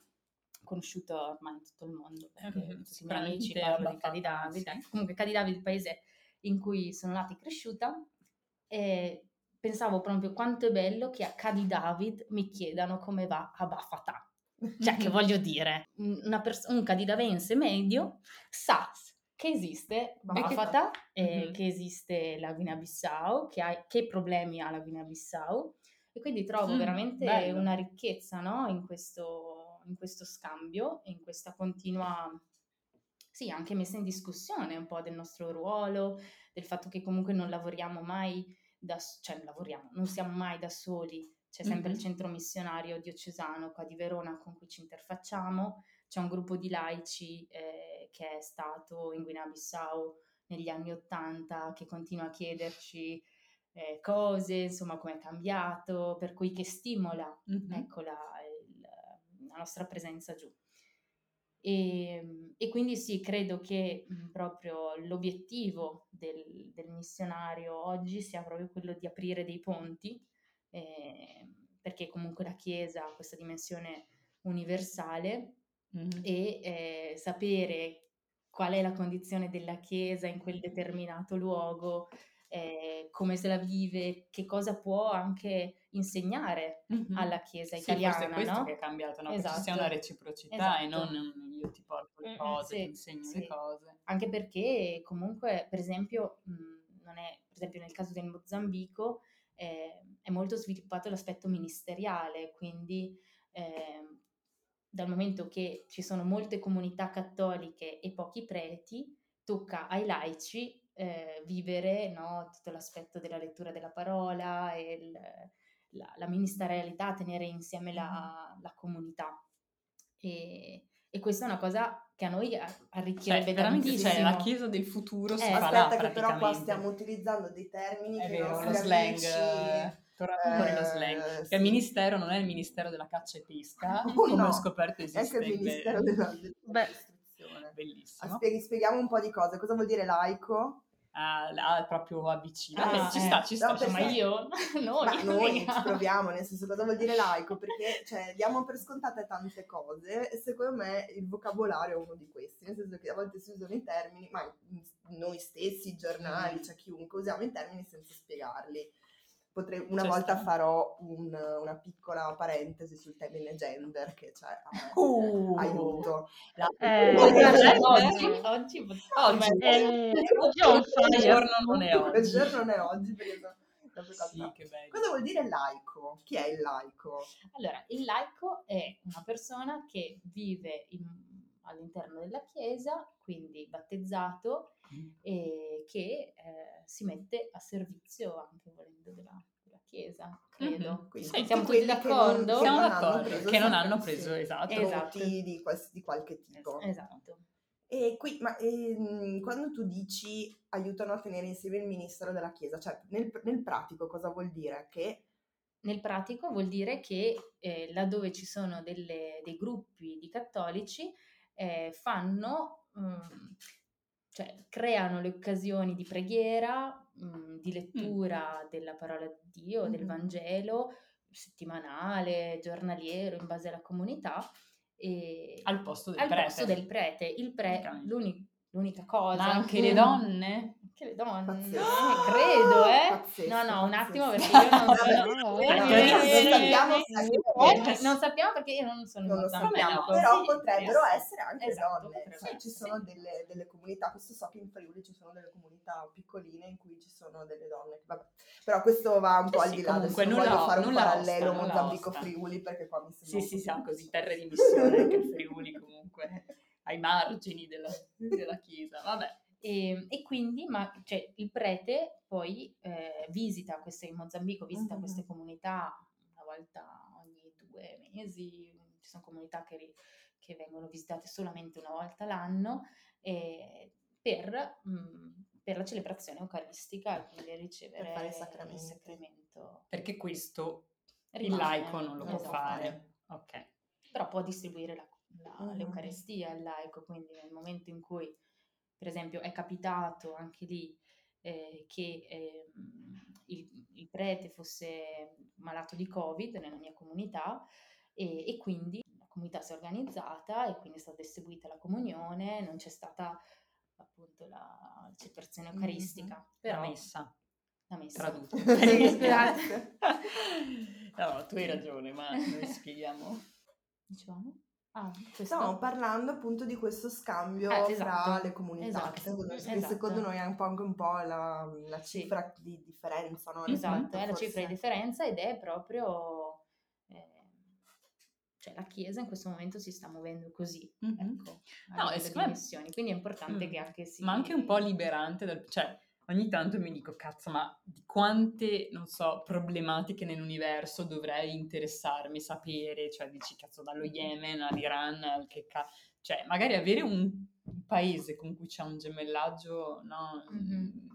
conosciuto ormai in tutto il mondo, perché tutti i miei amici parlano di Cadi David. Sì. Comunque Cadi David è il paese in cui sono nata e cresciuta, e pensavo proprio quanto è bello che a Cadi David mi chiedano come va a Bafata. Cioè, che voglio dire, un cadidavense medio sa che esiste Bafata, che esiste la Guinea-Bissau, che problemi ha la Guinea-Bissau, e quindi trovo veramente una ricchezza, no? In questo scambio, in questa continua sì, anche messa in discussione un po' del nostro ruolo, del fatto che comunque non lavoriamo mai non siamo mai da soli, c'è sempre il centro missionario diocesano qua di Verona con cui ci interfacciamo, c'è un gruppo di laici che è stato in Guinea-Bissau negli anni 80 che continua a chiederci cose, insomma, come è cambiato, per cui che stimola ecco la nostra presenza giù. E quindi sì, credo che proprio l'obiettivo del missionario oggi sia proprio quello di aprire dei ponti, perché comunque la Chiesa ha questa dimensione universale e sapere qual è la condizione della Chiesa in quel determinato luogo, come se la vive, che cosa può anche insegnare alla Chiesa italiana. Sì, forse è questo, no? Che è cambiato, no? Esatto. Che ci sia una reciprocità, esatto. E non io ti porto le cose, sì, ti insegno le cose. Anche perché comunque, per esempio, nel caso del Mozambico, è molto sviluppato l'aspetto ministeriale, quindi dal momento che ci sono molte comunità cattoliche e pochi preti, tocca ai laici vivere, no, tutto l'aspetto della lettura della parola e la ministerialità, tenere insieme la comunità, e questa è una cosa che a noi arricchirebbe tantissimo. Cioè, la Chiesa del futuro si fa là, praticamente. Aspetta, che però qua stiamo utilizzando dei termini che non sono slang. Tornare lo slang. Sì. Il ministero non è il ministero della caccia e pesca, come ho scoperto esiste. È anche il ministero dell'istruzione. Bellissimo. Spieghiamo un po' di cose. Cosa vuol dire laico? Proprio avvicina. Ci sta. No, ma noi ci proviamo, nel senso, cosa vuol dire laico? Perché diamo per scontate tante cose, e secondo me il vocabolario è uno di questi, nel senso che a volte si usano i termini, ma noi stessi, i giornali, chiunque, usiamo i termini senza spiegarli. Farò una piccola parentesi sul termine gender, che aiuto. Oggi perché che bello. Cosa vuol dire laico? Chi è il laico? Allora, il laico è una persona che vive all'interno della Chiesa, quindi battezzato, e che si mette a servizio anche volendo della Chiesa, credo. Quindi siamo tutti d'accordo? Siamo d'accordo, che non hanno preso di qualche tipo. Esatto. E qui, quando tu dici aiutano a tenere insieme il ministero della Chiesa, nel pratico cosa vuol dire? Che nel pratico vuol dire che laddove ci sono dei gruppi di cattolici, creano le occasioni di preghiera, di lettura della parola di Dio, del Vangelo, settimanale, giornaliero, in base alla comunità, e al posto del prete. L'unica cosa. Ma anche le donne? Anche le donne? Credo, Pazzesco, no, un attimo, perché io non sappiamo, perché io non sono sappiamo, però potrebbero essere anche donne. Ci sono delle comunità, questo so che in Friuli ci sono delle comunità piccoline in cui ci sono delle donne. Vabbè. Però questo va un po' al di là, adesso voglio fare un parallelo Mozambico-Friuli, perché qua mi sembra... Sì, siamo così terre di missione anche il Friuli, comunque... ai margini della Chiesa, vabbè. E quindi il prete poi visita queste comunità una volta ogni 2 mesi, ci sono comunità che vengono visitate solamente una volta l'anno, per la celebrazione eucaristica, quindi ricevere per fare il sacramento. Perché questo il laico non lo può fare. Ok. Però può distribuire l'Eucaristia al laico, quindi nel momento in cui, per esempio, è capitato anche lì che il prete fosse malato di Covid nella mia comunità, e quindi la comunità si è organizzata e quindi è stata distribuita la comunione, non c'è stata appunto la celebrazione eucaristica, però la messa tradutta. No, tu hai ragione, ma noi spieghiamo, diciamo. Stiamo parlando appunto di questo scambio fra le comunità, che secondo noi è un po' la cifra di differenza, no? Esatto, è la cifra di differenza, ed è proprio cioè la Chiesa in questo momento si sta muovendo così, ecco, no, è missioni, quindi è importante che anche si... Ma anche un po' liberante, cioè ogni tanto mi dico, cazzo, ma di quante, non so, problematiche nell'universo dovrei interessarmi, sapere, cioè dici, cazzo, dallo Yemen all'Iran, cioè magari avere un paese con cui c'è un gemellaggio, no,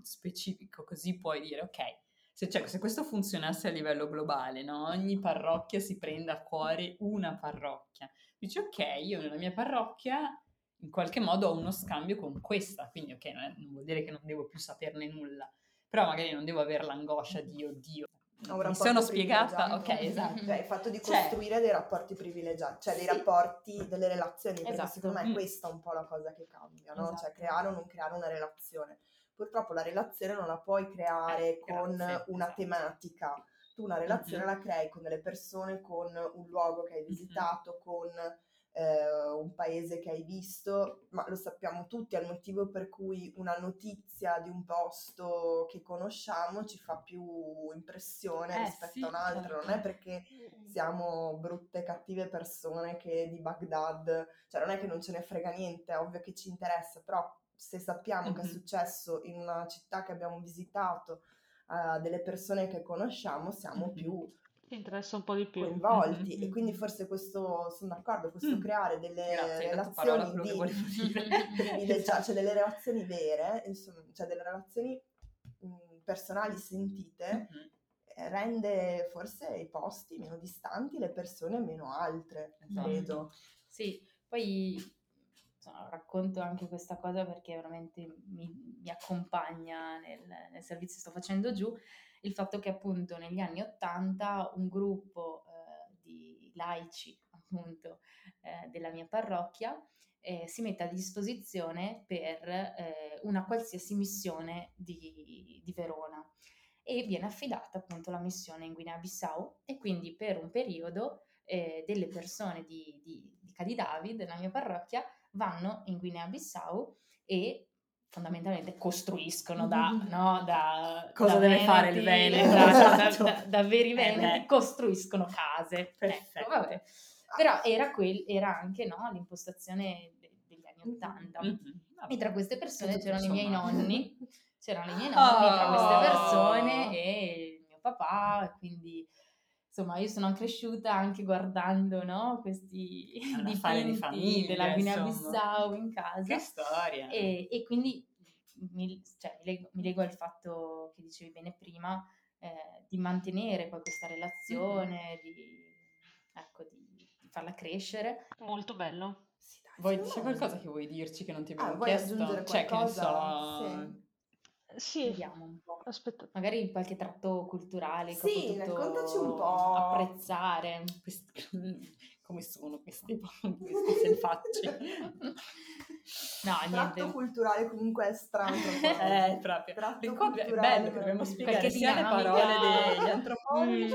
specifico, così puoi dire, ok, se questo funzionasse a livello globale, no? Ogni parrocchia si prenda a cuore una parrocchia. Dici, ok, io nella mia parrocchia in qualche modo ho uno scambio con questa, quindi ok, non vuol dire che non devo più saperne nulla, però magari non devo avere l'angoscia di oddio. Mi sono spiegata, ok, esatto. Cioè, il fatto di costruire dei rapporti privilegiati, cioè dei rapporti, delle relazioni, perché secondo me questa è un po' la cosa che cambia, no? Esatto. Cioè creare o non creare una relazione. Purtroppo la relazione non la puoi creare con una tematica, tu una relazione la crei con delle persone, con un luogo che hai visitato, con un paese che hai visto, ma lo sappiamo tutti, è il motivo per cui una notizia di un posto che conosciamo ci fa più impressione rispetto a un altro, non è perché siamo brutte, cattive persone che di Baghdad, cioè non è che non ce ne frega niente, è ovvio che ci interessa, però... se sappiamo che è successo in una città che abbiamo visitato a delle persone che conosciamo, siamo più interessa un po' di più coinvolti e quindi forse questo, sono d'accordo, questo creare delle relazioni cioè delle relazioni vere, insomma, cioè delle relazioni personali sentite rende forse i posti meno distanti, le persone meno altre, credo. Sì, poi racconto anche questa cosa perché veramente mi accompagna nel servizio che sto facendo giù, il fatto che appunto negli anni '80 un gruppo di laici appunto della mia parrocchia si mette a disposizione per una qualsiasi missione di Verona e viene affidata appunto la missione in Guinea-Bissau e quindi per un periodo delle persone di Cadi David della mia parrocchia vanno in Guinea-Bissau e fondamentalmente costruiscono da cosa da deve Veneti, fare il Veneto, da veri Veneti, costruiscono case. Perfetto. Ecco, vabbè. Però era anche, no, l'impostazione degli anni '80. E tra queste persone c'erano i miei nonni, tra queste persone e il mio papà, quindi... Insomma, io sono cresciuta anche guardando, no, questi dipinti di famiglia, della Guinea-Bissau in casa. Che storia! E quindi mi leggo al fatto che dicevi bene prima, di mantenere poi questa relazione, di farla crescere. Molto bello. Sì, dai, c'è qualcosa che vuoi dirci che non ti abbiamo chiesto? Vuoi aggiungere qualcosa? Cioè, che ne so... Sì. Sì, vediamo un po'. Aspetta. Magari qualche tratto culturale che ho potuto raccontaci un po'. Apprezzare come sono queste facce. No, tratto niente. Culturale comunque è strano. Proprio. È bello che dobbiamo spiegare sia le parole degli antropologi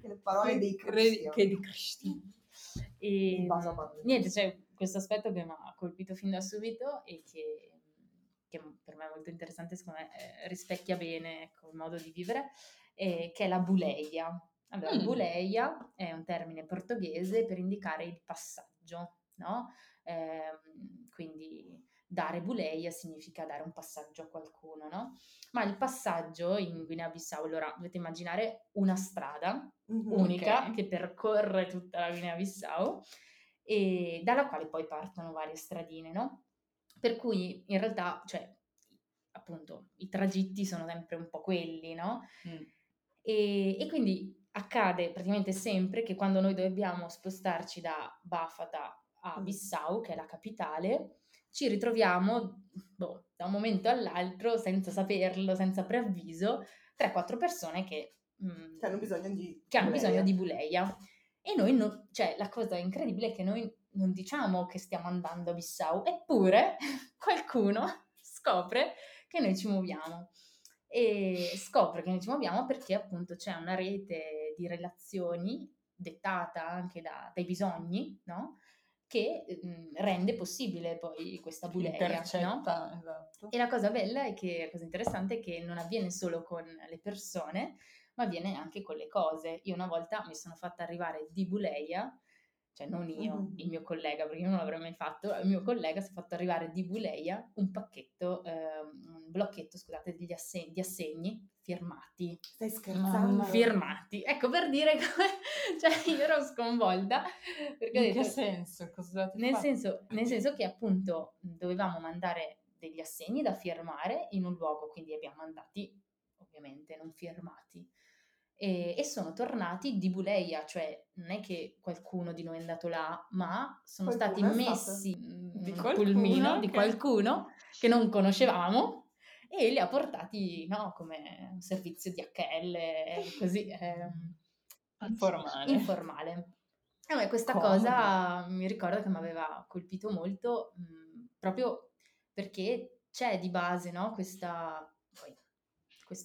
che le parole dei cristiani. Che di cristiani. E niente, cioè questo aspetto che mi ha colpito fin da subito e che per me è molto interessante, secondo me rispecchia bene, ecco, il modo di vivere, che è la buleia. Allora, buleia è un termine portoghese per indicare il passaggio, no? Quindi dare buleia significa dare un passaggio a qualcuno, no? Ma il passaggio in Guinea-Bissau, allora dovete immaginare una strada unica che percorre tutta la Guinea-Bissau e dalla quale poi partono varie stradine, no? Per cui in realtà, cioè, appunto, i tragitti sono sempre un po' quelli, no? E quindi accade praticamente sempre che quando noi dobbiamo spostarci da Bafata a Bissau, che è la capitale, ci ritroviamo da un momento all'altro, senza saperlo, senza preavviso, 3-4 persone che hanno bisogno di buleia. E noi, la cosa incredibile è che noi non diciamo che stiamo andando a Bissau, eppure qualcuno scopre che noi ci muoviamo. E scopre che noi ci muoviamo perché appunto c'è una rete di relazioni dettata anche dai bisogni, no? Che rende possibile poi questa buleia, no? Esatto. E la cosa bella è che, la cosa interessante è che non avviene solo con le persone, ma avviene anche con le cose. Io una volta mi sono fatta arrivare di Buleia, cioè non io, il mio collega, perché io non l'avrei mai fatto, il mio collega si è fatto arrivare di Buleia un pacchetto, un blocchetto, scusate, degli assegni firmati. Stai scherzando? Firmati. Ecco, per dire come, cioè io ero sconvolta. Perché in che senso? Cosa nel senso che appunto dovevamo mandare degli assegni da firmare in un luogo, quindi li abbiamo mandati ovviamente non firmati. E sono tornati di Buleia, cioè non è che qualcuno di noi è andato là, ma sono qualcuno stati messi un pulmino di qualcuno che non conoscevamo e li ha portati, no, come un servizio DHL così informale. E a me questa cosa mi ricordo che mi aveva colpito molto, proprio perché c'è di base, no, questa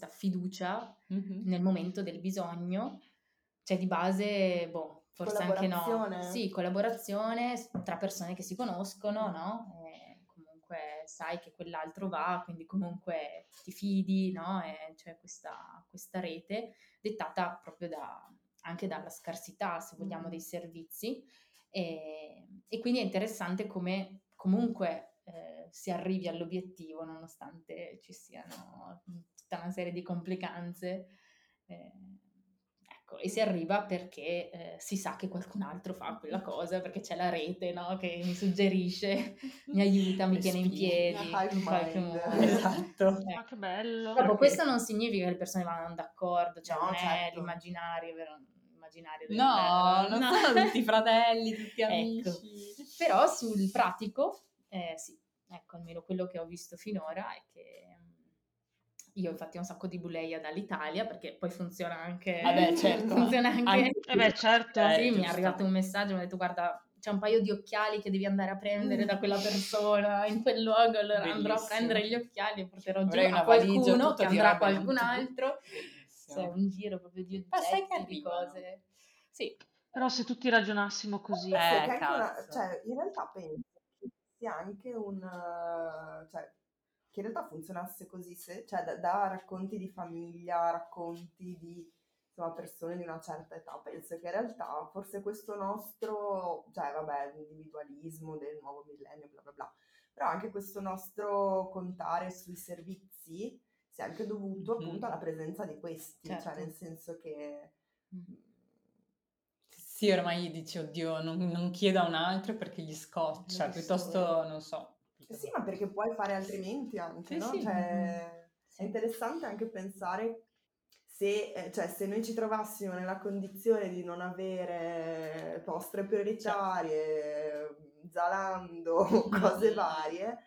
fiducia nel momento del bisogno, cioè di base, forse anche no. Sì, collaborazione tra persone che si conoscono, no? E comunque sai che quell'altro va, quindi comunque ti fidi, no? E c'è questa rete dettata proprio anche dalla scarsità, se vogliamo, dei servizi. E quindi è interessante come comunque si arrivi all'obiettivo nonostante ci siano tutta una serie di complicanze, ecco, e si arriva perché si sa che qualcun altro fa quella cosa, perché c'è la rete, no, che mi suggerisce, mi aiuta, mi tiene in piedi in qualche modo. Esatto. Ma che bello. Dopo, questo non significa che le persone vanno d'accordo, cioè no, non certo. È l'immaginario, vero? No, non sono tutti fratelli, tutti amici. Ecco. Però sul pratico sì, ecco, almeno quello che ho visto finora è che io infatti ho un sacco di Buleia dall'Italia, perché poi funziona anche... Vabbè, certo. Funziona anche... Vabbè, certo. Sì, mi è arrivato un messaggio, mi ha detto, guarda, c'è un paio di occhiali che devi andare a prendere da quella persona in quel luogo, allora bellissimo. Andrò a prendere gli occhiali e porterò giù a qualcuno che andrà a qualcun altro. Cioè, un giro proprio di oggetti, di cose. Sì. Però se tutti ragionassimo così... cioè, in realtà penso anche cioè, che in realtà funzionasse così, se, cioè da racconti di famiglia, racconti di, insomma, persone di una certa età, penso che in realtà forse questo nostro, cioè vabbè, individualismo del nuovo millennio, bla bla bla, però anche questo nostro contare sui servizi si è anche dovuto appunto alla presenza di questi, certo. Cioè nel senso che... Sì, ormai dici, oddio, non chiedo a un altro perché gli scoccia, piuttosto, non so. Sì, ma perché puoi fare altrimenti anche, sì, no? Sì. Cioè, sì. È interessante anche pensare se noi ci trovassimo nella condizione di non avere postre prioritarie, Zalando, cose varie,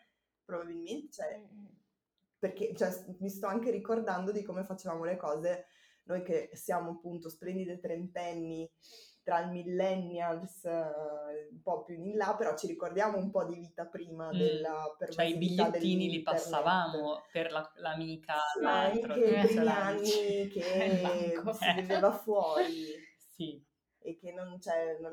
probabilmente, cioè, perché cioè, mi sto anche ricordando di come facevamo le cose noi che siamo appunto splendide trentenni, tra il millennials un po' più in là, però ci ricordiamo un po' di vita prima della pervasività. Cioè i bigliettini li passavamo per l'amica, sì, l'altro. Anche i primi anni che si beveva fuori. Sì. E che non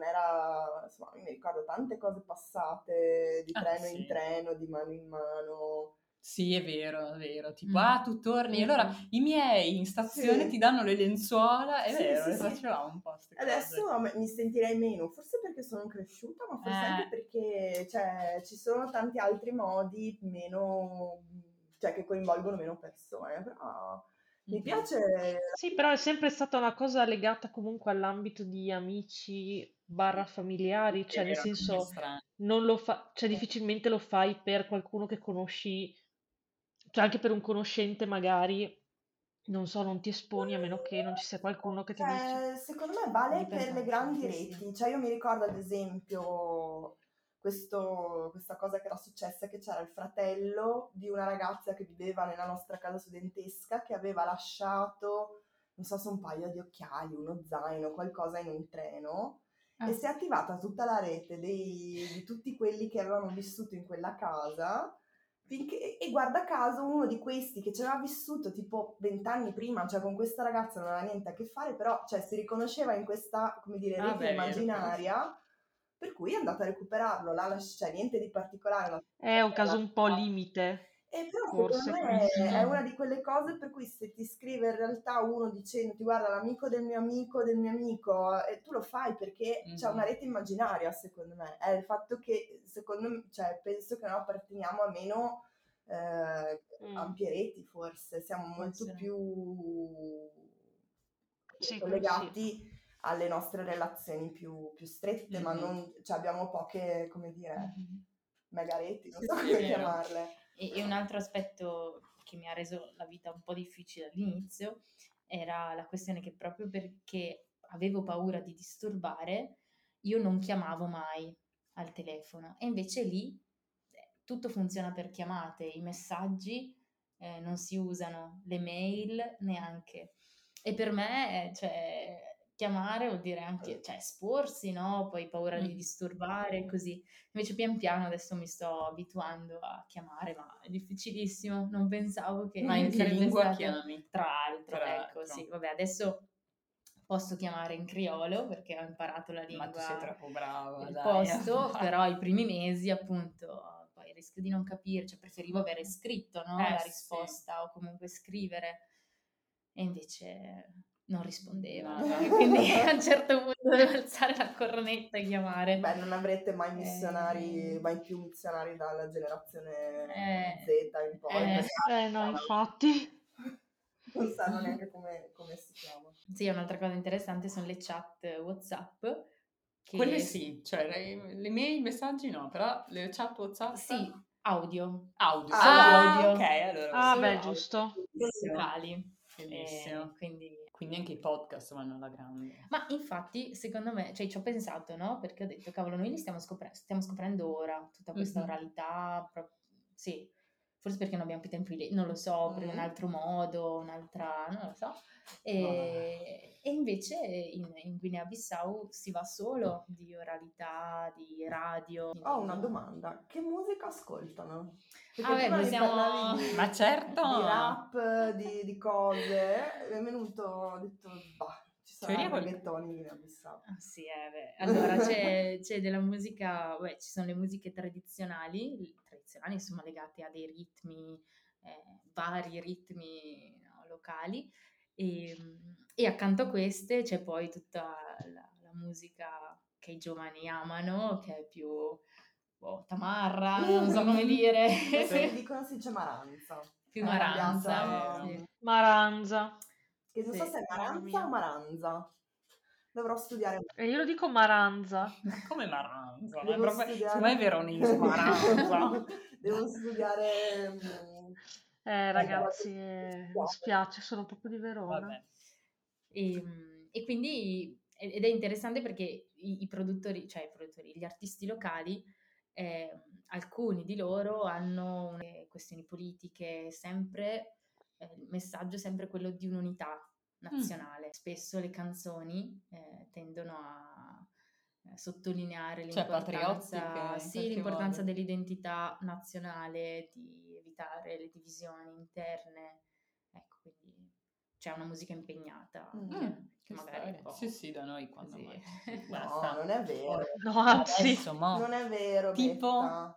era... Insomma, mi ricordo tante cose passate di treno in treno, di mano in mano... Sì, è vero, tipo, tu torni, e allora i miei in stazione ti danno le lenzuola, le facevamo un po' queste cose. Adesso mi sentirei meno, forse perché sono cresciuta, ma forse anche perché, cioè, ci sono tanti altri modi meno, cioè, che coinvolgono meno persone, però... Mi piace. Sì, però è sempre stata una cosa legata comunque all'ambito di amici / familiari, cioè nel senso non lo fa, cioè difficilmente lo fai per qualcuno che conosci, cioè anche per un conoscente magari, non so, non ti esponi a meno che non ci sia qualcuno che ti dice. Secondo me vale per le grandi reti, cioè io mi ricordo ad esempio questa cosa che era successa, che c'era il fratello di una ragazza che viveva nella nostra casa studentesca, che aveva lasciato, non so se un paio di occhiali, uno zaino, qualcosa in un treno, e si è attivata tutta la rete di tutti quelli che avevano vissuto in quella casa, finché, e guarda caso uno di questi che ci aveva vissuto tipo 20 anni prima, cioè con questa ragazza non aveva niente a che fare, però cioè, si riconosceva in questa, come dire, rete immaginaria, per cui è andata a recuperarlo, cioè niente di particolare. È un caso un po' limite. Però forse è una di quelle cose per cui se ti scrive in realtà uno dicendoti guarda l'amico del mio amico e tu lo fai perché c'è una rete immaginaria, secondo me è il fatto che secondo me, cioè, penso che noi apparteniamo a meno ampie reti, forse siamo molto più collegati alle nostre relazioni più strette, ma non, cioè, abbiamo poche, come dire, megareti, non so come chiamarle. E un altro aspetto che mi ha reso la vita un po' difficile all'inizio era la questione che proprio perché avevo paura di disturbare, io non chiamavo mai al telefono, e invece lì tutto funziona per chiamate, i messaggi non si usano, le mail neanche, e per me, cioè, chiamare vuol dire anche, cioè, esporsi, no? Poi paura di disturbare, così. Invece pian piano adesso mi sto abituando a chiamare, ma è difficilissimo, non pensavo che... Ma in che lingua chiami? Tra l'altro. Sì, vabbè, adesso posso chiamare in criolo perché ho imparato la lingua. Ma tu sei troppo brava, dai. Posto, però i primi mesi, appunto, poi rischio di non capire, cioè preferivo avere scritto, no? La risposta o comunque scrivere, e invece... non rispondeva, quindi a un certo punto dovevo alzare la cornetta e chiamare. Beh, non avrete mai missionari, mai più missionari dalla generazione Z in poi. No, infatti. Non sanno neanche come si chiama. Sì, un'altra cosa interessante sono le chat WhatsApp. Quelle sì, cioè le miei messaggi no, però le chat WhatsApp... Sì, audio. Ah, ok, allora. Ah, beh, giusto. Vocali. Bellissimo. Quindi anche i podcast vanno alla grande. Ma infatti, secondo me, cioè ci ho pensato, no? Perché ho detto, cavolo, noi li stiamo scoprendo ora, tutta questa oralità, sì, forse perché non abbiamo più tempo, non lo so, per un altro modo, un'altra, non lo so. E invece in Guinea-Bissau si va solo di oralità, di radio. Ho una domanda, che musica ascoltano? Perché possiamo... Ma certo! Di rap, di cose, è venuto, ho detto, bah, ci sono i reggaetoni in Guinea-Bissau. Ah, sì, allora c'è della musica, ci sono le musiche tradizionali, insomma, legate a dei ritmi, vari ritmi, no, locali, e accanto a queste c'è poi tutta la musica che i giovani amano, che è più tamarra, non so come dire. Sì, dicono si dice maranza. Più maranza. Sì. Maranza. Che non so se è maranza o maranza. Dovrò studiare. E io lo dico maranza. Come maranza? Devo studiare. Ma è veronese, maranza. Devo studiare... ragazzi, mi spiace, sono proprio di Verona. E quindi... Ed è interessante perché i produttori, gli artisti locali, alcuni di loro hanno questioni politiche sempre... il messaggio è sempre quello di un'unità nazionale. Spesso le canzoni tendono a sottolineare l'importanza, l'importanza dell'identità nazionale, di evitare le divisioni interne, ecco, quindi c'è una musica impegnata che magari un po'... sì da noi quando mai. No, non è vero, no, anzi, non è vero, tipo Betta.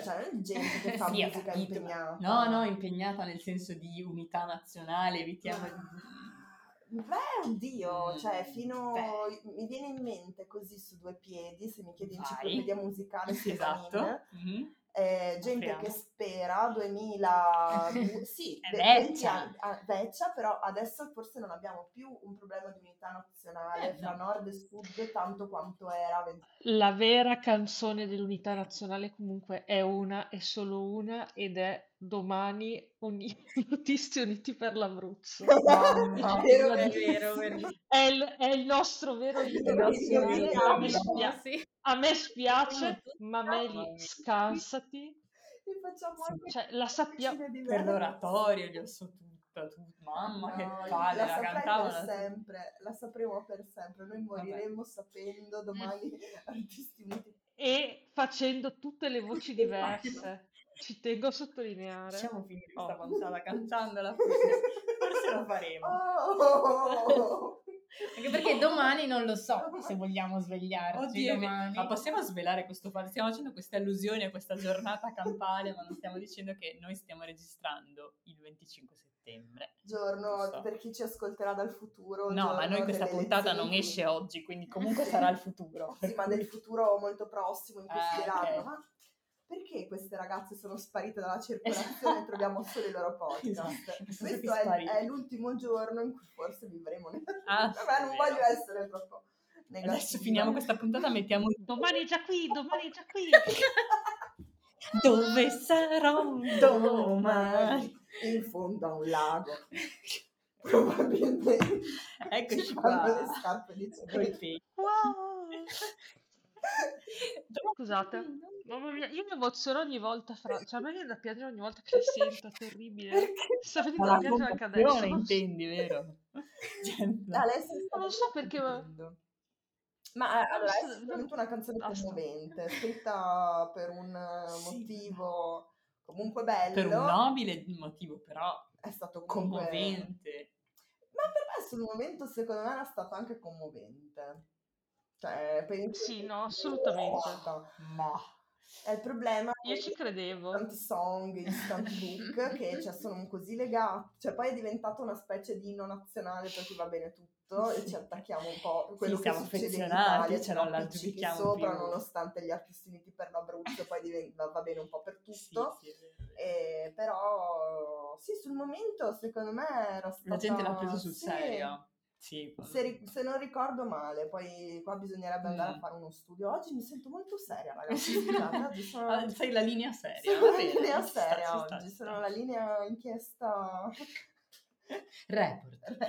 Cioè non è gente che fa musica impegnata. No, impegnata nel senso di unità nazionale, evitiamo... Beh, oddio, cioè mi viene in mente così su due piedi, se mi chiedi enciclopedia musicale, esatto. Gente che spera 2000... sì, vecchia, però adesso forse non abbiamo più un problema di unità nazionale tra nord e sud tanto quanto era. La vera canzone dell'unità nazionale comunque è una e solo una, ed è Domani Tisti Uniti per l'Abruzzo. No, è vero. È il nostro vero unità nazionale. A me spiace, ma Meli, scansati. Cioè, la sappiamo. Per l'oratorio io so tutta, mamma, no, che palle, la cantavano. La sapremo per sempre, noi moriremo sapendo Domani Artisti Uniti. E facendo tutte le voci diverse. Ci tengo a sottolineare. Siamo finiti questa puntata cantandola, forse lo faremo. Anche perché domani non lo so se vogliamo svegliarci. Oddio, domani. Ma possiamo svelare questo fatto? Stiamo facendo queste allusioni a questa giornata campale, ma non stiamo dicendo che noi stiamo registrando il 25 settembre. Giorno, so, per chi ci ascolterà dal futuro. No, ma noi questa puntata non esce oggi, quindi comunque sarà il futuro. Sì, ma del futuro molto prossimo in cui si diranno, ma perché queste ragazze sono sparite dalla circolazione e troviamo solo i loro podcast? Questo è l'ultimo giorno in cui forse vivremo. Vabbè, non voglio essere troppo negativa. Adesso finiamo questa puntata, mettiamo domani è già qui. Dove sarò domani? In fondo a un lago. Probabilmente. Eccoci qua. Le scarpe di Giulia. Wow. Scusate, mamma mia, io mi emoziono ogni volta, cioè a me viene da piangere ogni volta che sento, terribile. Sta venendo da piangere anche adesso. Non intendi, vero? Non so perché, ma allora è veramente una canzone commovente, scritta per un motivo comunque bello. Per un nobile motivo, però è stato commovente. Ma per me sul momento secondo me era stato anche commovente. Cioè, penso sì, no, assolutamente. Ma è il problema. Io ci credevo. Tanti song, tanti book che cioè, sono così legati. Cioè, poi è diventato una specie di inno nazionale per cui va bene tutto e ci attacchiamo un po' a quello sì, che succede in Italia. Ci appiccichiamo sopra, più, nonostante gli artisti uniti per l'Abruzzo, poi va bene un po' per tutto. Sì, sì, però sì, sul momento secondo me era stata... La gente l'ha preso sul serio. Sì, se non ricordo male, poi qua bisognerebbe andare a fare uno studio. Oggi mi sento molto seria, ragazzi. Sei la linea seria. Sono la linea seria oggi, sono la linea inchiesta report.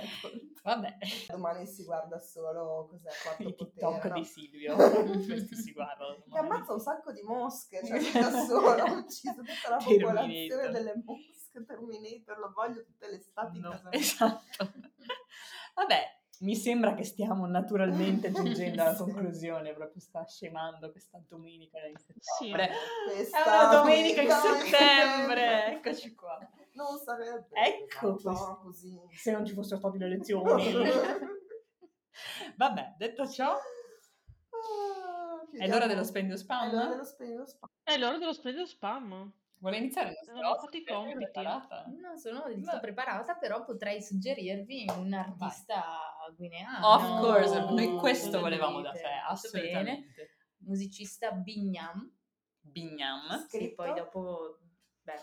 Vabbè. Domani si guarda solo cos'è il TikTok di Silvio. Questo si guarda. Che ammazza un sacco di mosche, cioè da solo ha ucciso tutta la popolazione delle mosche. Terminator, lo voglio tutte le estati in casa. Esatto. Vabbè, mi sembra che stiamo naturalmente giungendo alla conclusione, proprio sta scemando questa domenica in settembre. Sì, è una domenica in settembre, eccoci qua. Non sarebbe. Ecco, così. Se non ci fossero state le lezioni. Vabbè, detto ciò, è l'ora dello splendido spam? È l'ora dello splendido spam. Vuole iniziare? Non ho fatto i compiti. No, sono preparata, però potrei suggerirvi un artista guineano. Of course, noi questo volevamo da te, assolutamente. Bene. Musicista Bignam. Sì, poi dopo...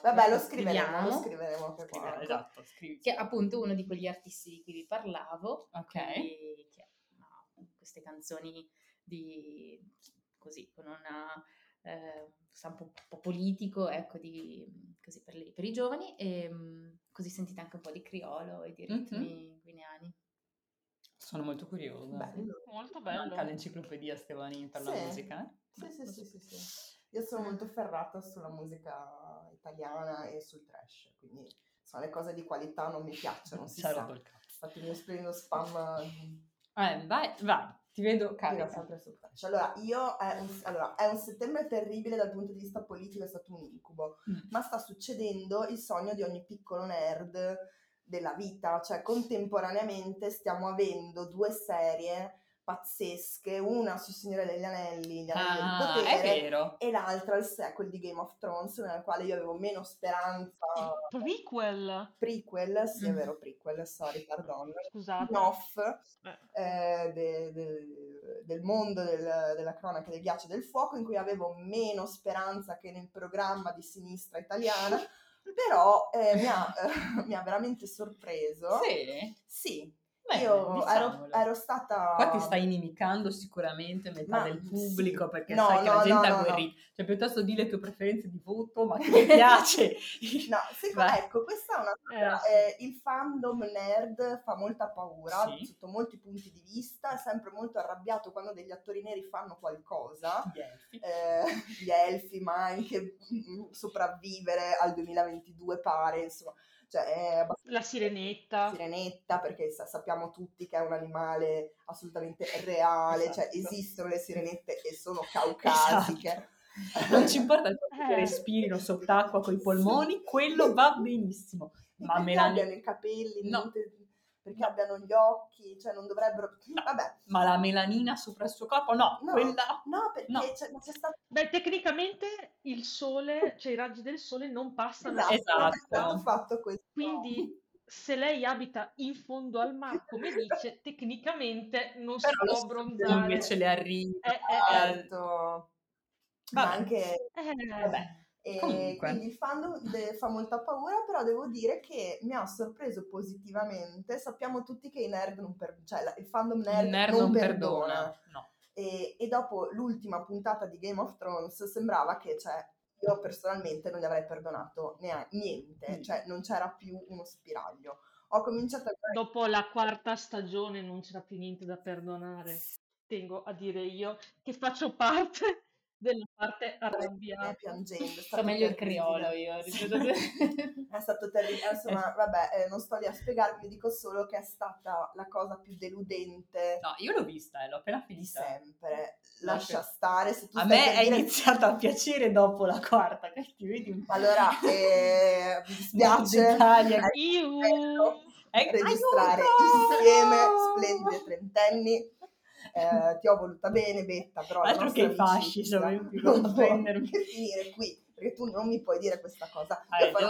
Vabbè, lo scriveremo. Per qua. Esatto, che è appunto uno di quegli artisti di cui vi parlavo. Ok. Che no, queste canzoni di... così, con una... un po' politico, ecco, di, così per i giovani, e così sentite anche un po' di criolo e di ritmi guineani. Sono molto curiosa. Bello. Molto bello. Manca l'enciclopedia Stevani per la musica. Sì. Io sono molto ferrata sulla musica italiana e sul trash, quindi sono le cose di qualità non mi piacciono, si sa. Infatti mi esprimo spam. Vai. Ti vedo carica. Allora, è un settembre terribile dal punto di vista politico, è stato un incubo, ma sta succedendo il sogno di ogni piccolo nerd della vita, cioè contemporaneamente stiamo avendo due serie pazzesche, una su Signore degli Anelli, Gli Anelli del Potere, è vero, e l'altra il sequel di Game of Thrones, nella quale io avevo meno speranza. Prequel, sì, è vero, prequel, sorry, pardon. Scusate. Noff, del mondo della cronaca del ghiaccio e del fuoco, in cui avevo meno speranza che nel programma di sinistra italiana, però mi ha veramente sorpreso. Sì. Beh, io ero stata... Qua ti stai inimicando sicuramente metà del pubblico, perché sai che la gente ha guerrito. Cioè, piuttosto di le tue preferenze di voto, ma che mi piace. No, ecco, questa è una cosa... il fandom nerd fa molta paura, sotto molti punti di vista, è sempre molto arrabbiato quando degli attori neri fanno qualcosa. Gli elfi, ma anche sopravvivere al 2022 pare, insomma... Cioè, la sirenetta, perché sappiamo tutti che è un animale assolutamente reale, esatto. Cioè esistono le sirenette e sono caucasiche, esatto. Non ci importa il fatto che respirino sott'acqua coi polmoni, quello va benissimo, ma me l'hanno i capelli, no. perché abbiano gli occhi, cioè non dovrebbero... No. Vabbè. Ma la melanina sopra il suo corpo? No. Quella... No, perché no. C'è stato... Beh, tecnicamente il sole, cioè i raggi del sole non passano. Esatto. È stato fatto questo. Quindi... Se lei abita in fondo al mare, come dice, tecnicamente non si può bronzare. Invece le arriva. Certo. Ma anche... Vabbè. E quindi il fandom fa molta paura, però devo dire che mi ha sorpreso positivamente. Sappiamo tutti che i nerd non perdonano. Cioè, il fandom nerd non perdona. No. E dopo l'ultima puntata di Game of Thrones sembrava che... Cioè, io personalmente non gli avrei perdonato niente, cioè non c'era più uno spiraglio. Ho cominciato a... Dopo la quarta stagione non c'era più niente da perdonare, tengo a dire io, che faccio parte della parte arrabbiata. Piangendo. Sto meglio il criolo io. È stato terribile, insomma, vabbè, non sto lì a spiegarvi, vi dico solo che è stata la cosa più deludente. No, io l'ho vista, l'ho appena finita. Sempre. Lascia stare. Se tu a me è iniziata a piacere dopo la quarta, che ti vedi un po'. Allora, mi dispiace. Registrare insieme splendide trentenni. Ti ho voluta bene, Betta, però altro che fasci, insomma, io ti voglio prendermi finire qui, perché tu non mi puoi dire questa cosa.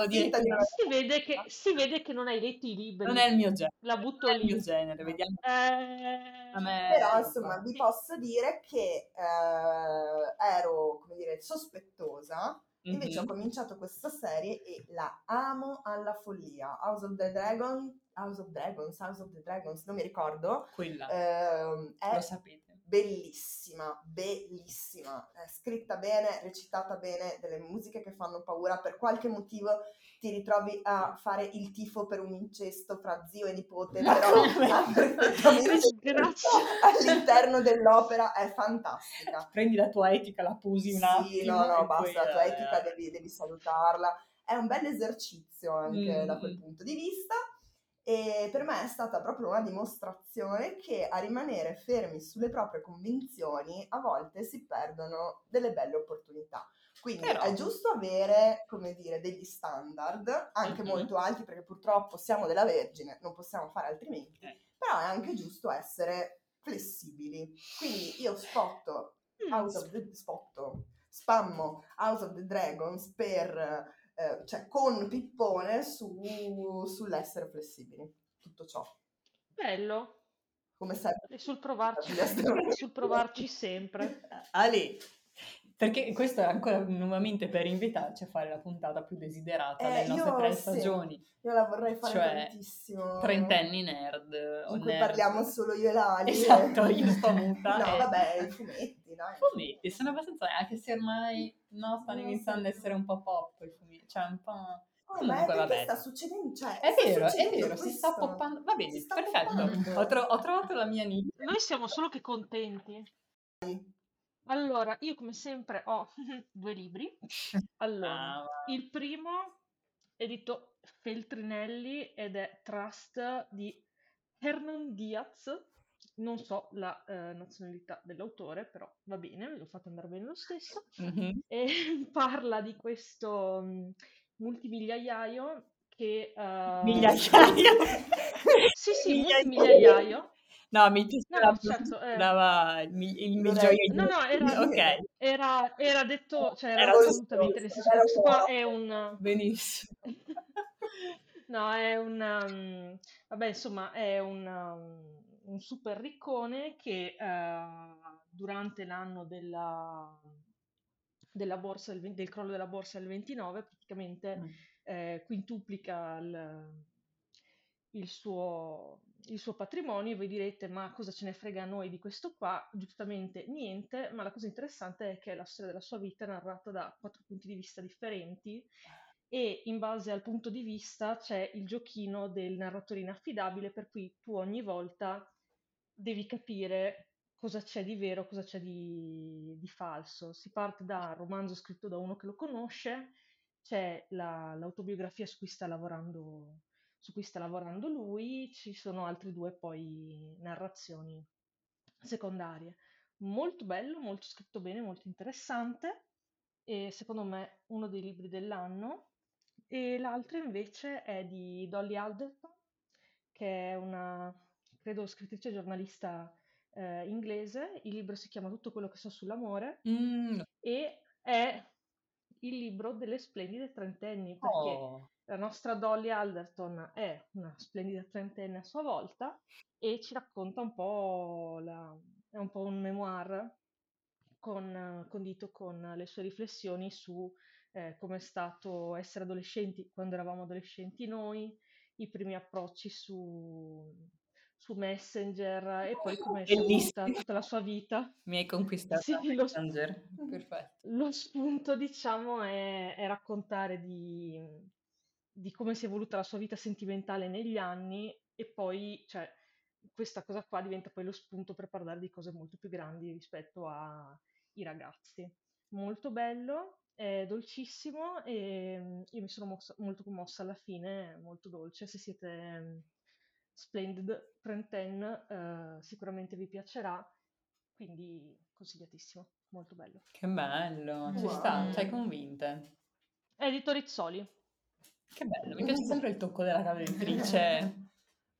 Si vede che non hai letto i libri. Non è il mio genere. La butto lì. Il mio genere, vediamo. Però insomma vi posso dire che ero, come dire, sospettosa. Invece ho cominciato questa serie e la amo alla follia. House of the Dragons, non mi ricordo. Quella, lo sapete. Bellissima. È scritta bene, recitata bene, delle musiche che fanno paura. Per qualche motivo ti ritrovi a fare il tifo per un incesto fra zio e nipote, però all'interno dell'opera è fantastica. Prendi la tua etica, la pusi un attimo. Sì, no, basta, la tua etica devi salutarla. È un bel esercizio anche da quel punto di vista. E per me è stata proprio una dimostrazione che a rimanere fermi sulle proprie convinzioni a volte si perdono delle belle opportunità. Quindi però... è giusto avere, come dire, degli standard, anche molto alti, perché purtroppo siamo della Vergine, non possiamo fare altrimenti, però è anche giusto essere flessibili. Quindi io spammo House of the Dragons per... cioè con pippone sull'essere flessibili, tutto ciò bello come sempre e sul provarci sempre. Ale, perché questo è ancora nuovamente per invitarci a fare la puntata più desiderata delle nostre tre stagioni. Io la vorrei fare, cioè, tantissimo. Trentenni nerd in cui nerd. Parliamo solo io e l'Ali. Esatto, io sto muta. No, vabbè, i fumetti sono abbastanza, anche se ormai stanno iniziando ad essere un po' pop i fumetti, cioè un po'... Comunque, sta succedendo, cioè, è vero, si sta poppando, va bene, perfetto, ho trovato la mia nicchia. Noi siamo solo che contenti. Allora, io come sempre ho due libri. Allora, il primo edito Feltrinelli ed è Trust di Hernan Diaz. Non so la nazionalità dell'autore, però va bene, l'ho fatto andare bene lo stesso. E parla di questo multimigliaiaio che... Migliaiaio? Sì, multimigliaiaio. No, mi dava il migliaio. No, era, okay. era detto, cioè era assolutamente nel senso. Questo qua è un... Benissimo. No, è un... Vabbè, insomma, è un super riccone che durante l'anno della borsa, del crollo della borsa del 29, praticamente quintuplica il suo patrimonio, e voi direte: ma cosa ce ne frega a noi di questo qua? Giustamente niente, ma la cosa interessante è che la storia della sua vita è narrata da 4 punti di vista differenti, e in base al punto di vista c'è il giochino del narratore inaffidabile, per cui tu ogni volta devi capire cosa c'è di vero, cosa c'è di falso. Si parte da un romanzo scritto da uno che lo conosce, c'è l'autobiografia su cui sta lavorando lui, ci sono altre 2 poi narrazioni secondarie. Molto bello, molto scritto bene, molto interessante, e secondo me uno dei libri dell'anno. E l'altro invece è di Dolly Alderton, che è una, credo, scrittrice giornalista inglese. Il libro si chiama Tutto quello che so sull'amore e è il libro delle splendide trentenni, perché la nostra Dolly Alderton è una splendida trentenne a sua volta e ci racconta un po', è un po' un memoir condito con le sue riflessioni su come è stato essere adolescenti, quando eravamo adolescenti noi, i primi approcci su Messenger e poi come è stata tutta la sua vita. Mi hai conquistato Messenger, perfetto. Lo spunto, diciamo, è raccontare di come si è evoluta la sua vita sentimentale negli anni e poi, cioè, questa cosa qua diventa poi lo spunto per parlare di cose molto più grandi rispetto ai ragazzi. Molto bello, è dolcissimo e io mi sono molto commossa alla fine, è molto dolce. Se siete splendid trenten sicuramente vi piacerà, quindi consigliatissimo, molto bello. Che bello, ci sta, sei convinta. Edito Rizzoli. Che bello, mi piace sempre il tocco della casa editrice.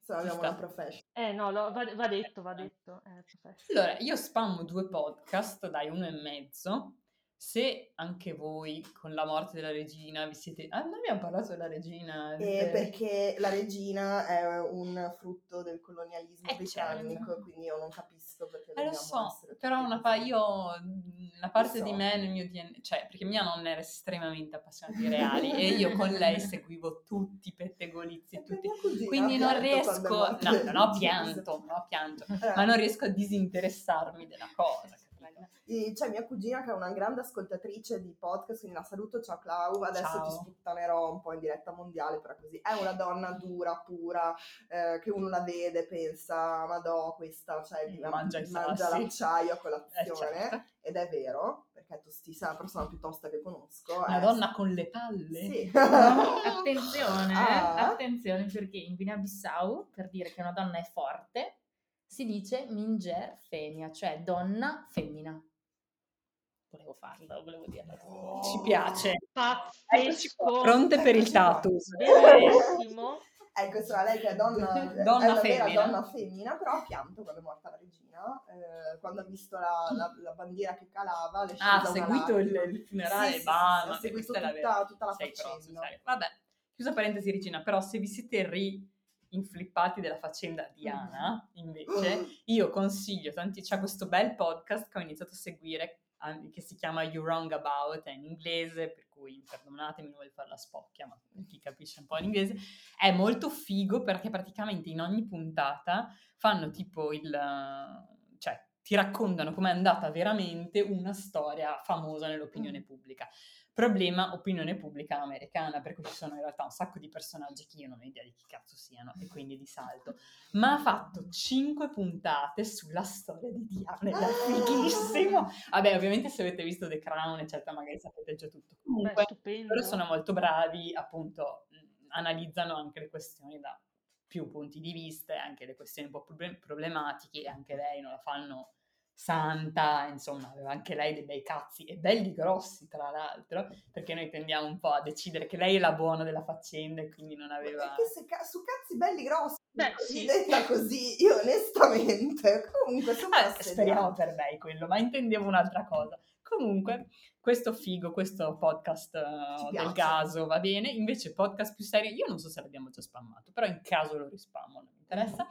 Abbiamo una profession. No, va detto. Allora, io spammo 2 podcast, dai, 1,5. Se anche voi, con la morte della regina, vi siete... Ah, non abbiamo parlato della regina? Perché la regina è un frutto del colonialismo britannico, certo. Quindi io non capisco perché dobbiamo essere... Però una parte di me nel mio DNA... Cioè, perché mia nonna era estremamente appassionata di reali e io con lei seguivo tutti i pettegolizi e tutti... Quindi non riesco... Non ho pianto. Allora. Ma non riesco a disinteressarmi della cosa, c'è mia cugina che è una grande ascoltatrice di podcast, quindi la saluto, ciao Clau, adesso ciao. Ti sputtanerò un po' in diretta mondiale, però così, è una donna dura, pura, che uno la vede, pensa, madò, questa, cioè, mangia l'acciaio a colazione, certo. Ed è vero, perché è la persona più tosta che conosco. Una donna con le palle? Sì. Attenzione, perché in Guinea-Bissau, per dire che una donna è forte, si dice minger femmina, cioè donna femmina. Volevo farlo, volevo dirlo. Ci piace. Pazzesco. Pronte per il status. Bellissimo. Ecco, sarà lei che è donna femmina. Vera donna femmina, però ha pianto quando è morta la regina, quando ha visto la bandiera che calava. Ha seguito il funerale, ha seguito tutta la faccenda. Vabbè, chiusa parentesi regina, però se vi siete inflippati della faccenda Diana, invece, io consiglio tanti. C'è questo bel podcast che ho iniziato a seguire che si chiama You're Wrong About, è in inglese, per cui perdonatemi, non voglio fare la spocchia, ma chi capisce un po' l'inglese è molto figo, perché praticamente in ogni puntata fanno tipo ti raccontano com'è andata veramente una storia famosa nell'opinione pubblica. Problema opinione pubblica americana, per cui ci sono in realtà un sacco di personaggi che io non ho idea di chi cazzo siano e quindi li salto. Ma ha fatto 5 puntate sulla storia di Diana, è fighissimo! Vabbè, ovviamente se avete visto The Crown, eccetera, magari sapete già tutto. Comunque, loro sono molto bravi, appunto, analizzano anche le questioni da più punti di vista, anche le questioni un po' problematiche, e anche lei non la fanno santa, insomma, aveva anche lei dei bei cazzi, e belli grossi tra l'altro, perché noi tendiamo un po' a decidere che lei è la buona della faccenda e quindi non aveva... Perché se su cazzi belli grossi, sì. Detta così, io onestamente, comunque... speriamo per lei quello, ma intendevo un'altra cosa. Comunque, questo podcast del caso va bene, invece podcast più serio, io non so se l'abbiamo già spammato, però in caso lo rispammo, non mi interessa.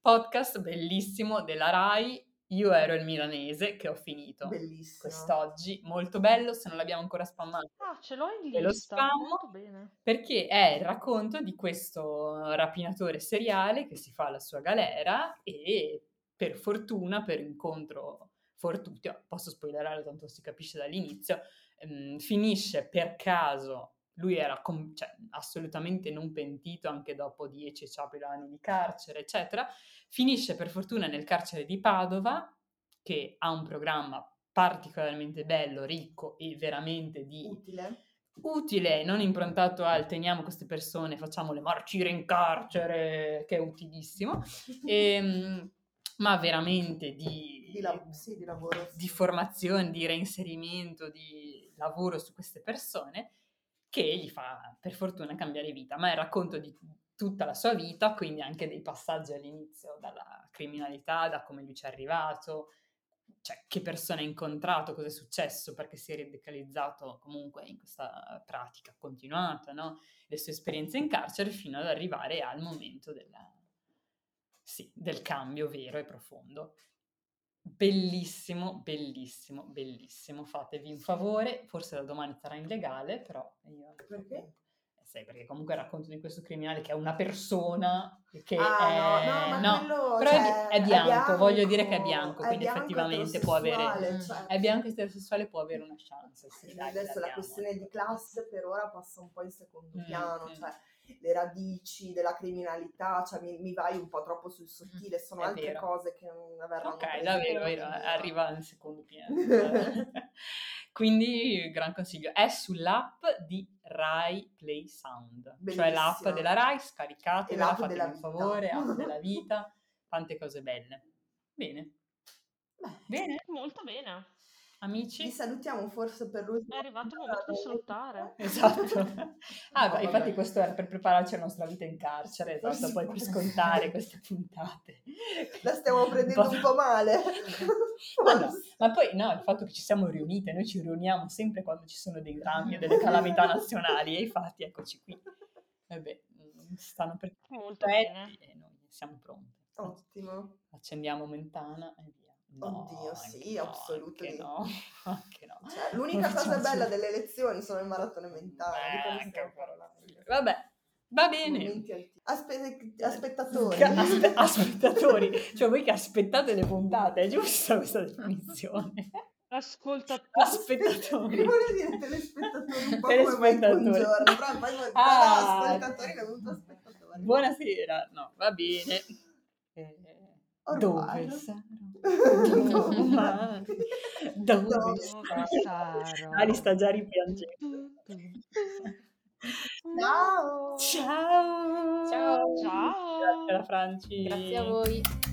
Podcast bellissimo della Rai, Io ero il milanese, che ho finito quest'oggi, molto bello, se non l'abbiamo ancora spammato. Ah, ce l'ho in lista, lo spammo, molto bene. Perché è il racconto di questo rapinatore seriale che si fa la sua galera e per fortuna, per incontro fortuito, posso spoilerare tanto si capisce dall'inizio, finisce per caso, lui era assolutamente non pentito anche dopo 10 anni di carcere, eccetera, finisce per fortuna nel carcere di Padova, che ha un programma particolarmente bello, ricco e veramente utile, non improntato al teniamo queste persone, facciamole marcire in carcere, che è utilissimo, ma veramente di lavoro, di formazione, di reinserimento, di lavoro su queste persone, che gli fa per fortuna cambiare vita, ma è il racconto di tutta la sua vita, quindi anche dei passaggi all'inizio, dalla criminalità, da come lui ci è arrivato, cioè che persone ha incontrato, cosa è successo, perché si è radicalizzato comunque in questa pratica continuata, no? Le sue esperienze in carcere, fino ad arrivare al momento del cambio vero e profondo. Bellissimo, bellissimo, bellissimo. Fatevi un favore, forse da domani sarà illegale, però io... Perché? Sai, perché comunque il racconto di questo criminale che è una persona che è bianco, quindi effettivamente può avere, cioè, è bianco e eterosessuale, può avere una chance. Sì, dai, adesso la questione di classe per ora passa un po' in secondo piano, cioè le radici della criminalità, cioè mi vai un po' troppo sul sottile, sono altre cose che non avranno davvero, arriva al secondo piano. Quindi gran consiglio, è sull'app di Rai Play Sound, bellissima. Cioè l'app della Rai, scaricatela, fatemi un favore, app della vita, tante cose belle. Bene, molto bene. Amici, vi salutiamo forse per l'ultimo. È arrivato il momento di salutare. Esatto. Infatti questo era per prepararci alla nostra vita in carcere, esatto, poi per scontare queste puntate. La stiamo prendendo un po' male. Ma poi il fatto che ci siamo riunite, noi ci riuniamo sempre quando ci sono dei drammi o delle calamità nazionali e infatti eccoci qui. Vabbè, stanno per molto bene e noi siamo pronti. Ottimo. Accendiamo Mentana e via. No, oddio, sì, no, assolutamente. Anche no. Cioè, l'unica cosa bella delle elezioni sono le maratone mentali. Va bene. Aspettatori, cioè voi che aspettate le puntate, è giusta questa definizione? Aspettatori. Mi vuole dire telespettatori un po' come buongiorno, però poi aspettatori le puntate aspettatori. Buonasera, no, va bene. Dove sarò? Ali sta già ripiangendo. Ciao. Ciao. Grazie alla Franci. Grazie a voi.